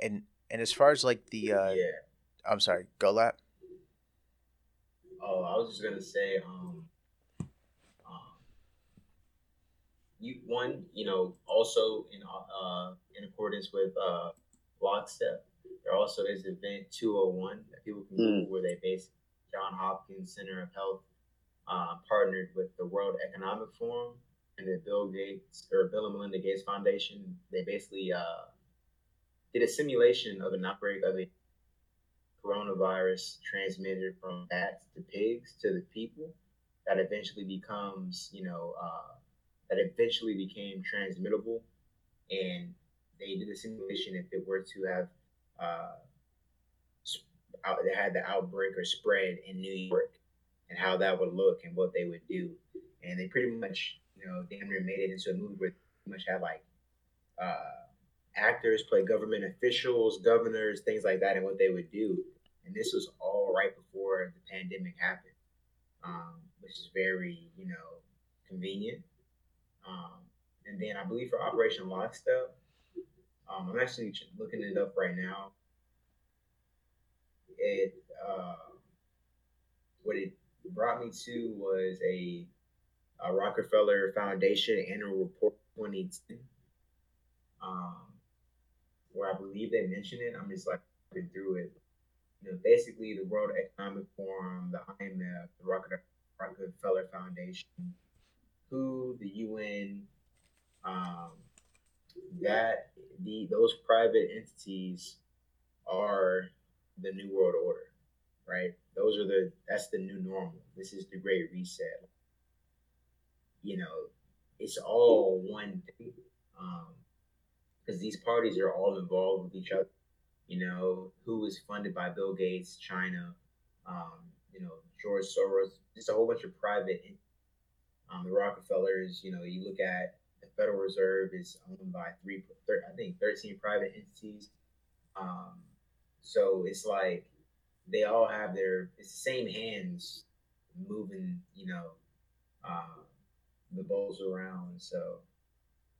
And and as far as like the, uh, yeah. I'm sorry, go lap. Oh, I was just gonna say, um, um, you one, you know, also in uh, in accordance with uh, Lockstep, there also is Event two oh one that people can Google, mm. where they base John Hopkins Center of Health uh, partnered with the World Economic Forum and the Bill Gates or Bill and Melinda Gates Foundation. They basically uh, did a simulation of an outbreak of a coronavirus transmitted from bats to pigs to the people that eventually becomes, you know, uh, that eventually became transmittable. And they did a simulation if it were to have uh, out, they had the outbreak or spread in New York and how that would look and what they would do. And they pretty much, you know, damn near made it into a movie where they pretty much had like, uh, actors play government officials, governors, things like that, and what they would do. And this was all right before the pandemic happened, um, which is very, you know, convenient. Um, and then I believe for Operation Lockstep, um, I'm actually looking it up right now. It uh, what it brought me to was a, a Rockefeller Foundation annual report twenty ten, um, where I believe they mentioned it. I'm just like going through it. You know, basically the World Economic Forum, the I M F, the Rockefeller Foundation, W H O, the U N, um, that the those private entities are the New World Order, right? Those are the that's the new normal. This is the Great Reset. You know, it's all one thing, because um, these parties are all involved with each other. You know, who was funded by Bill Gates, China, um, you know, George Soros, just a whole bunch of private, um, the Rockefellers. You know, you look at the Federal Reserve is owned by three, I think, thirteen private entities. Um, so it's like they all have their, it's the same hands moving, you know, uh, the bowls around. So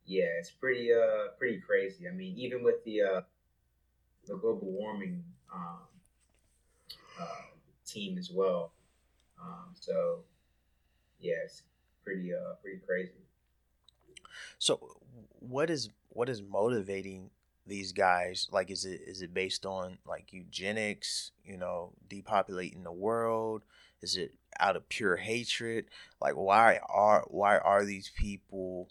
yeah, it's pretty, uh, pretty crazy. I mean, even with the, uh, the global warming um, uh, team as well. Um, so, yeah, it's pretty, uh, pretty crazy. So, what is what is motivating these guys? Like, is it is it based on like eugenics? You know, depopulating the world? Is it out of pure hatred? Like, why are why are these people,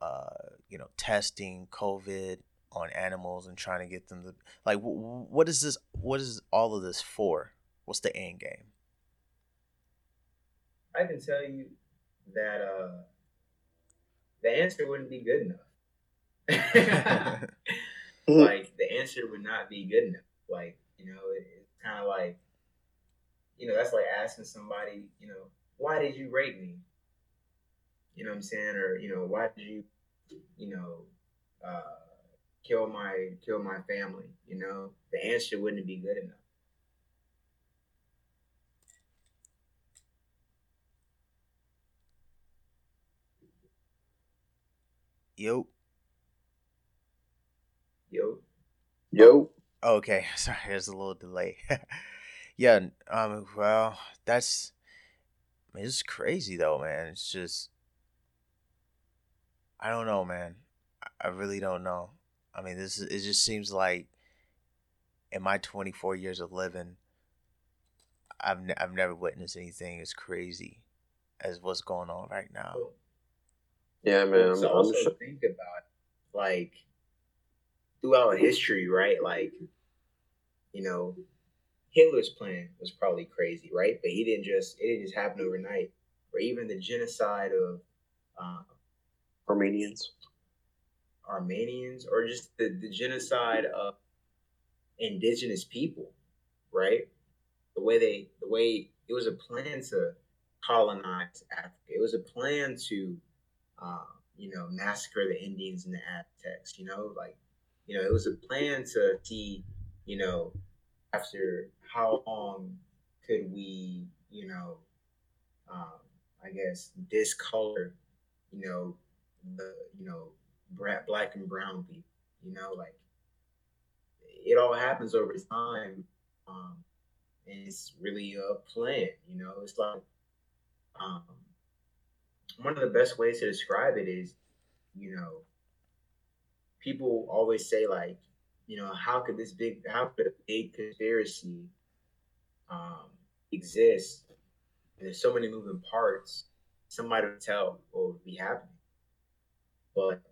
uh, you know, testing COVID on animals and trying to get them to, like, what is this, what is all of this for? What's the end game? I can tell you that uh the answer wouldn't be good enough. Like, the answer would not be good enough. Like, you know, it, it's kind of like, you know, that's like asking somebody, you know, why did you rape me? You know what I'm saying? Or, you know, why did you, you know, uh kill my kill my family? You know, the answer wouldn't be good enough. Yo. Yo. Yo. Oh, okay, sorry, there's a little delay. Yeah, um, well, that's, I mean, it's crazy though, man. It's just, I don't know, man. I really don't know. I mean, this is, it just seems like in my twenty-four years of living, I've ne- I've never witnessed anything as crazy as what's going on right now. Yeah, man. I'm, so I'm also sure. Think about, like, throughout history, right? Like, you know, Hitler's plan was probably crazy, right? But he didn't just it didn't just happen overnight. Or even the genocide of um, Armenians. Armenians, or just the, the genocide of indigenous people, right? The way they, the way it was a plan to colonize Africa. It was a plan to, uh, you know, massacre the Indians and the Aztecs, you know, like, you know, it was a plan to see, you know, after how long could we, you know, um, I guess, discolor, you know, the, you know, black and brown people, you know, like, it all happens over time. Um, and it's really a plan, you know, it's like, um, one of the best ways to describe it is, you know, people always say, like, you know, how could this big, how could a big conspiracy um, exist? And there's so many moving parts. Somebody would tell what would be happening. But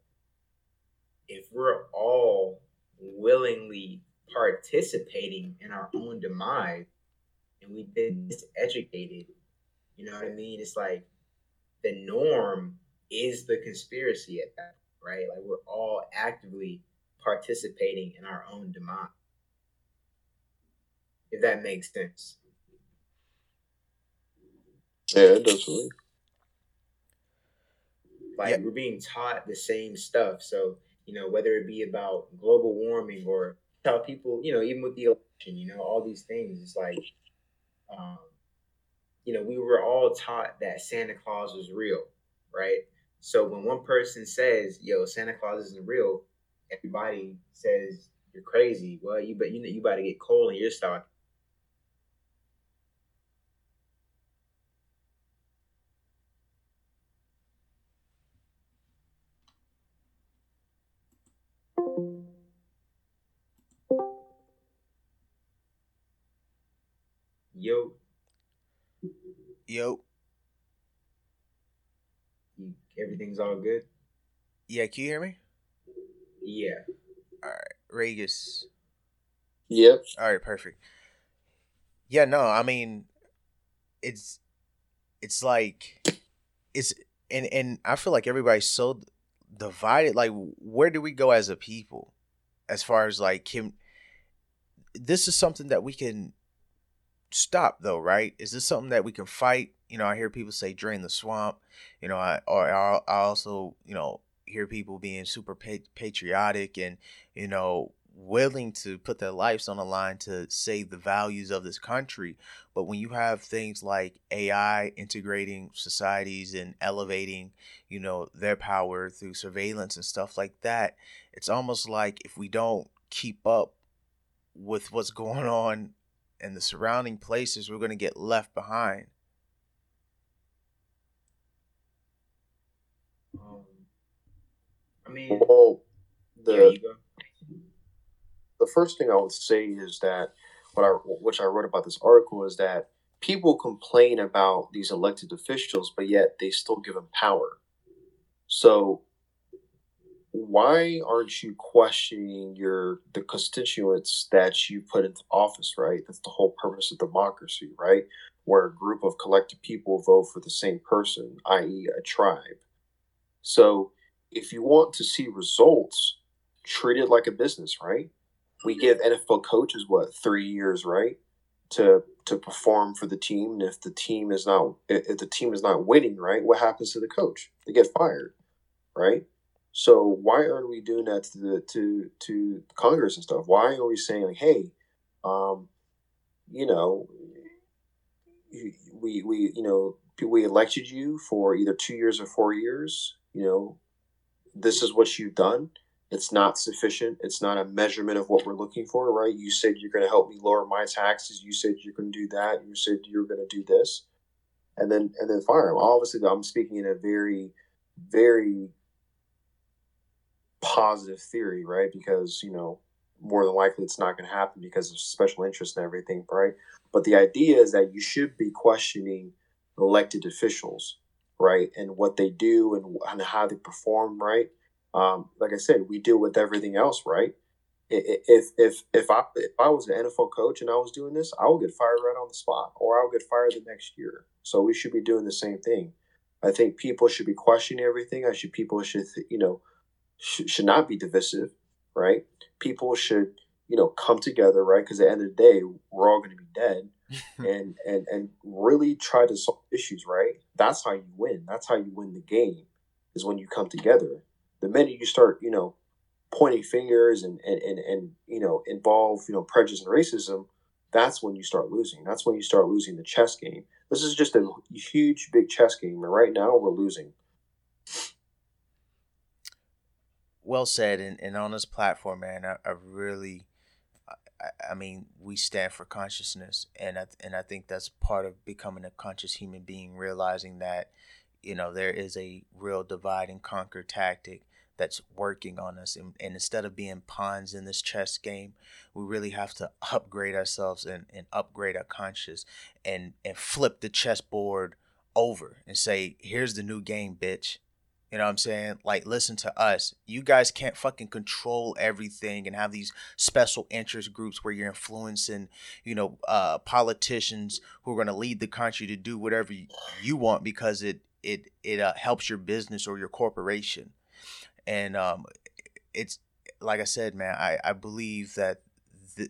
if we're all willingly participating in our own demise, and we've been miseducated, you know what I mean? It's like the norm is the conspiracy at that point, right? Like, we're all actively participating in our own demise, if that makes sense. Yeah, it does. Like, yeah. We're being taught the same stuff. So, you know, whether it be about global warming or how people, you know, even with the election, you know, all these things, it's like, um, you know, we were all taught that Santa Claus was real, right? So when one person says, yo, Santa Claus isn't real, everybody says, you're crazy. Well, you but you know, you about to get coal in your stock. Yo. Yo. Everything's all good? Yeah, can you hear me? Yeah. All right, Regis. Yep. All right, perfect. Yeah, no, I mean, it's, it's like, it's, and, and I feel like everybody's so divided. Like, where do we go as a people? As far as, like, can, this is something that we can stop, though, right? Is this something that we can fight? You know, I hear people say drain the swamp, you know, I, or I also, you know, hear people being super patriotic and, you know, willing to put their lives on the line to save the values of this country. But when you have things like A I integrating societies and elevating, you know, their power through surveillance and stuff like that, it's almost like if we don't keep up with what's going on in the surrounding places, we're going to get left behind. I mean, well, the the first thing I would say is that what I which I wrote about this article is that people complain about these elected officials, but yet they still give them power. So why aren't you questioning your the constituents that you put into office? Right, that's the whole purpose of democracy, right? Where a group of collective people vote for the same person, that is, a tribe. So if you want to see results, treat it like a business, right? We give N F L coaches, what, three years, right, to to perform for the team. And if the team is not if the team is not winning, right, what happens to the coach? They get fired, right? So why aren't we doing that to the, to to Congress and stuff? Why are we saying, like, hey, um, you know, we we you know we elected you for either two years or four years, you know. This is what you've done. It's not sufficient. It's not a measurement of what we're looking for, right? You said you're going to help me lower my taxes. You said you're going to do that. You said you're going to do this, and then and then fire him. Obviously, I'm speaking in a very, very positive theory, right? Because, you know, more than likely it's not going to happen because of special interest and everything, right? But the idea is that you should be questioning elected officials, right, and what they do and, and how they perform, right? Um, like I said, we deal with everything else, right? If if if I if I was an N F L coach and I was doing this, I would get fired right on the spot, or I would get fired the next year. So we should be doing the same thing. I think people should be questioning everything. I should people should you know sh- should not be divisive, right? People should, you know, come together, right? Because at the end of the day, we're all going to be dead, and, and and really try to solve issues, right? That's how you win. That's how you win the game, is when you come together. The minute you start, you know, pointing fingers and, and, and, and you know, involve, you know, prejudice and racism, that's when you start losing. That's when you start losing the chess game. This is just a huge, big chess game, and right now we're losing. Well said, and, and on this platform, man, I, I really, I, I mean, we stand for consciousness, and I, and I think that's part of becoming a conscious human being, realizing that, you know, there is a real divide and conquer tactic that's working on us. And, and instead of being pawns in this chess game, we really have to upgrade ourselves and, and upgrade our conscious and, and flip the chessboard over and say, here's the new game, bitch. You know what I'm saying? Like, listen to us. You guys can't fucking control everything and have these special interest groups where you're influencing, you know, uh, politicians who are going to lead the country to do whatever you want because it it it uh, helps your business or your corporation. And um, it's like I said, man, I, I believe that the,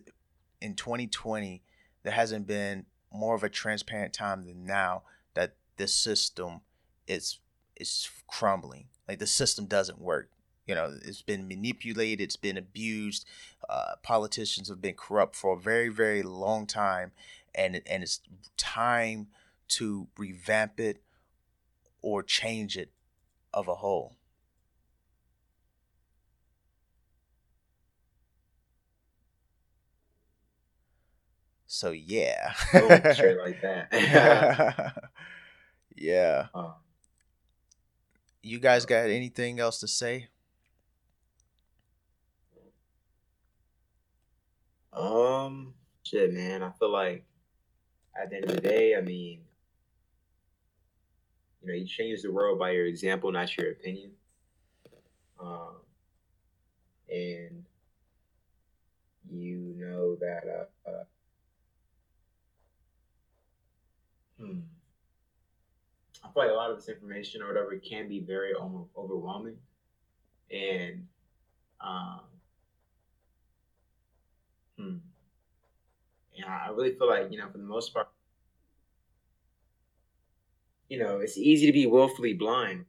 in twenty twenty, there hasn't been more of a transparent time than now that this system is is crumbling. Like, the system doesn't work. You know, it's been manipulated. It's been abused. Uh, politicians have been corrupt for a very, very long time. And, and it's time to revamp it or change it of a whole. So yeah, oh, sure, like that. Yeah. Um, you guys got anything else to say? Um, shit, man. I feel like at the end of the day, I mean, you know, you change the world by your example, not your opinion. Um, and you know that. Uh, uh, Hmm. I feel like a lot of this information or whatever can be very over- overwhelming, and um, hmm. and I really feel like, you know, for the most part, you know, it's easy to be willfully blind.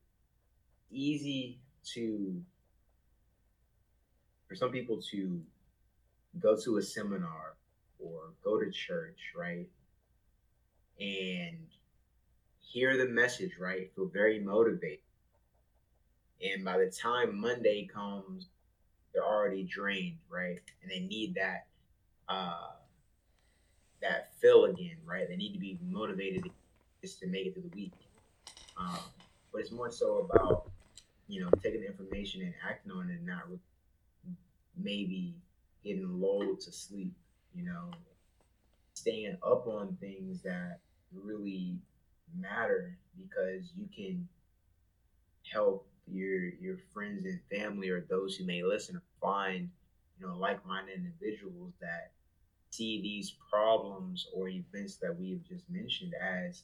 Easy to for some people to go to a seminar or go to church, right? And hear the message, right? Feel very motivated. And by the time Monday comes, they're already drained, right? And they need that uh, that fill again, right? They need to be motivated just to make it through the week. Um, but it's more so about, you know, taking the information and acting on it and not really maybe getting lulled to sleep, you know? Staying up on things that really matter, because you can help your your friends and family or those who may listen find, you know, like-minded individuals that see these problems or events that we've just mentioned as,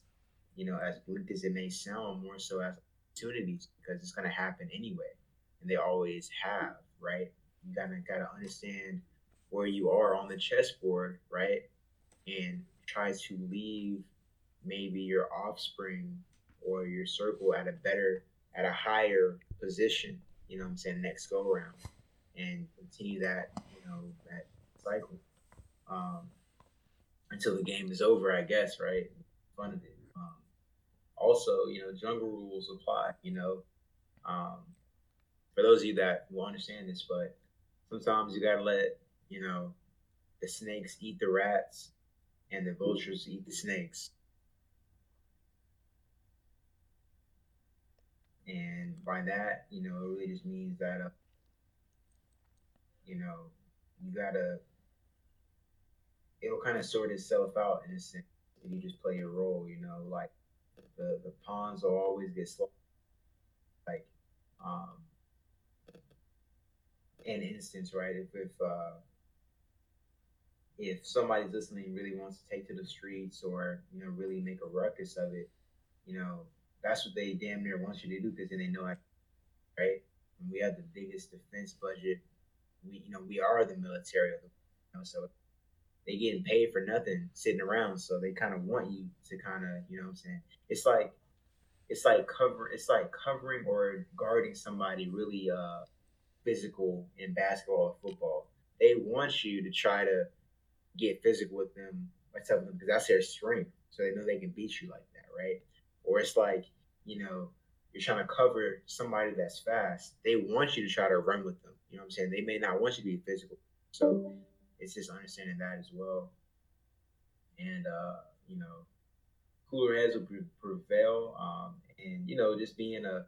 you know, as bleak as it may sound, more so as opportunities, because it's going to happen anyway, and they always have, right? You gotta gotta understand where you are on the chessboard, right? And try to leave maybe your offspring or your circle at a better, at a higher position, you know what I'm saying, next go around, and continue that, you know, that cycle um, until the game is over, I guess, right? Fun of it. Um, also, you know, jungle rules apply, you know, um, for those of you that will understand this, but sometimes you got to let, you know, the snakes eat the rats, and the vultures eat the snakes. And by that, you know, it really just means that, uh, you know, you gotta, it'll kind of sort itself out in a sense if you just play your role, you know, like the, the pawns will always get slaughtered. Like, um, an instance, right? If, if, uh, if somebody's listening really wants to take to the streets or, you know, really make a ruckus of it, you know, that's what they damn near want you to do, because then they know, I, right? and we have the biggest defense budget. We, you know, we are the military, you know, so they getting paid for nothing sitting around. So they kind of want you to kind of, you know what I'm saying? It's like, it's like cover, it's like covering or guarding somebody really uh, physical in basketball or football. They want you to try to get physical with them by telling them, because that's their strength. So they know they can beat you like that, right? Or it's like, you know, you're trying to cover somebody that's fast. They want you to try to run with them. You know what I'm saying? They may not want you to be physical. So it's just understanding that as well. And, uh, you know, cooler heads will prevail. Um, and, you know, just being a,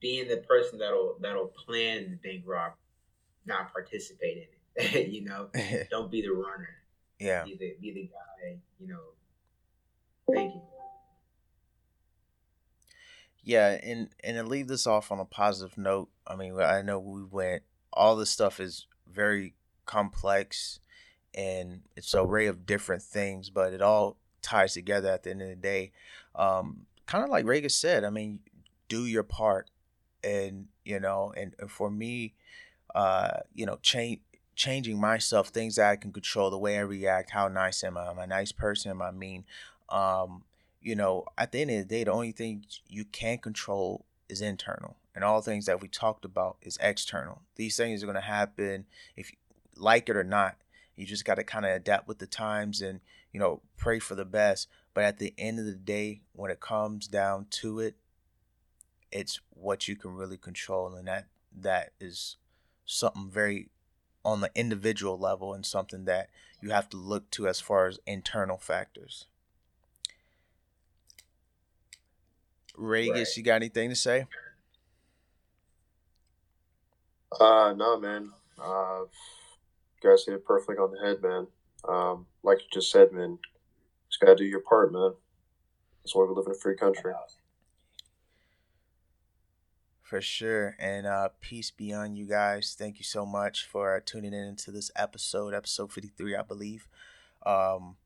being the person that'll, that'll plan the bank robbery, not participate in it, you know, don't be the runner. Yeah. Be the, be the guy, you know, thank you. Yeah, and, and to leave this off on a positive note, I mean, I know we went, all this stuff is very complex and it's an array of different things, but it all ties together at the end of the day. Um, kind of like Rega said, I mean, do your part. And, you know, and, and for me, uh, you know, change, changing myself, things that I can control, the way I react, how nice am I? Am I a nice person? Am I mean? Um, You know, at the end of the day, the only thing you can control is internal, and all things that we talked about is external. These things are going to happen if you like it or not. You just got to kind of adapt with the times and, you know, pray for the best. But at the end of the day, when it comes down to it, it's what you can really control. And that that is something very on the individual level and something that you have to look to as far as internal factors. Regis, right. You got anything to say? Uh, no, man. Uh, you guys hit it perfectly on the head, man. Um, like you just said, man, just gotta do your part, man. That's why we live in a free country. For sure. And uh, peace be on you guys. Thank you so much for tuning in to this episode, episode fifty-three, I believe. Um,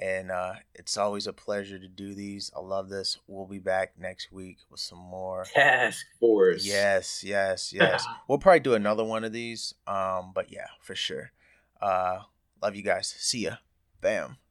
And uh, it's always a pleasure to do these. I love this. We'll be back next week with some more. Task Force. Yes, yes, yes. We'll probably do another one of these. Um, but yeah, for sure. Uh, love you guys. See ya. Bam.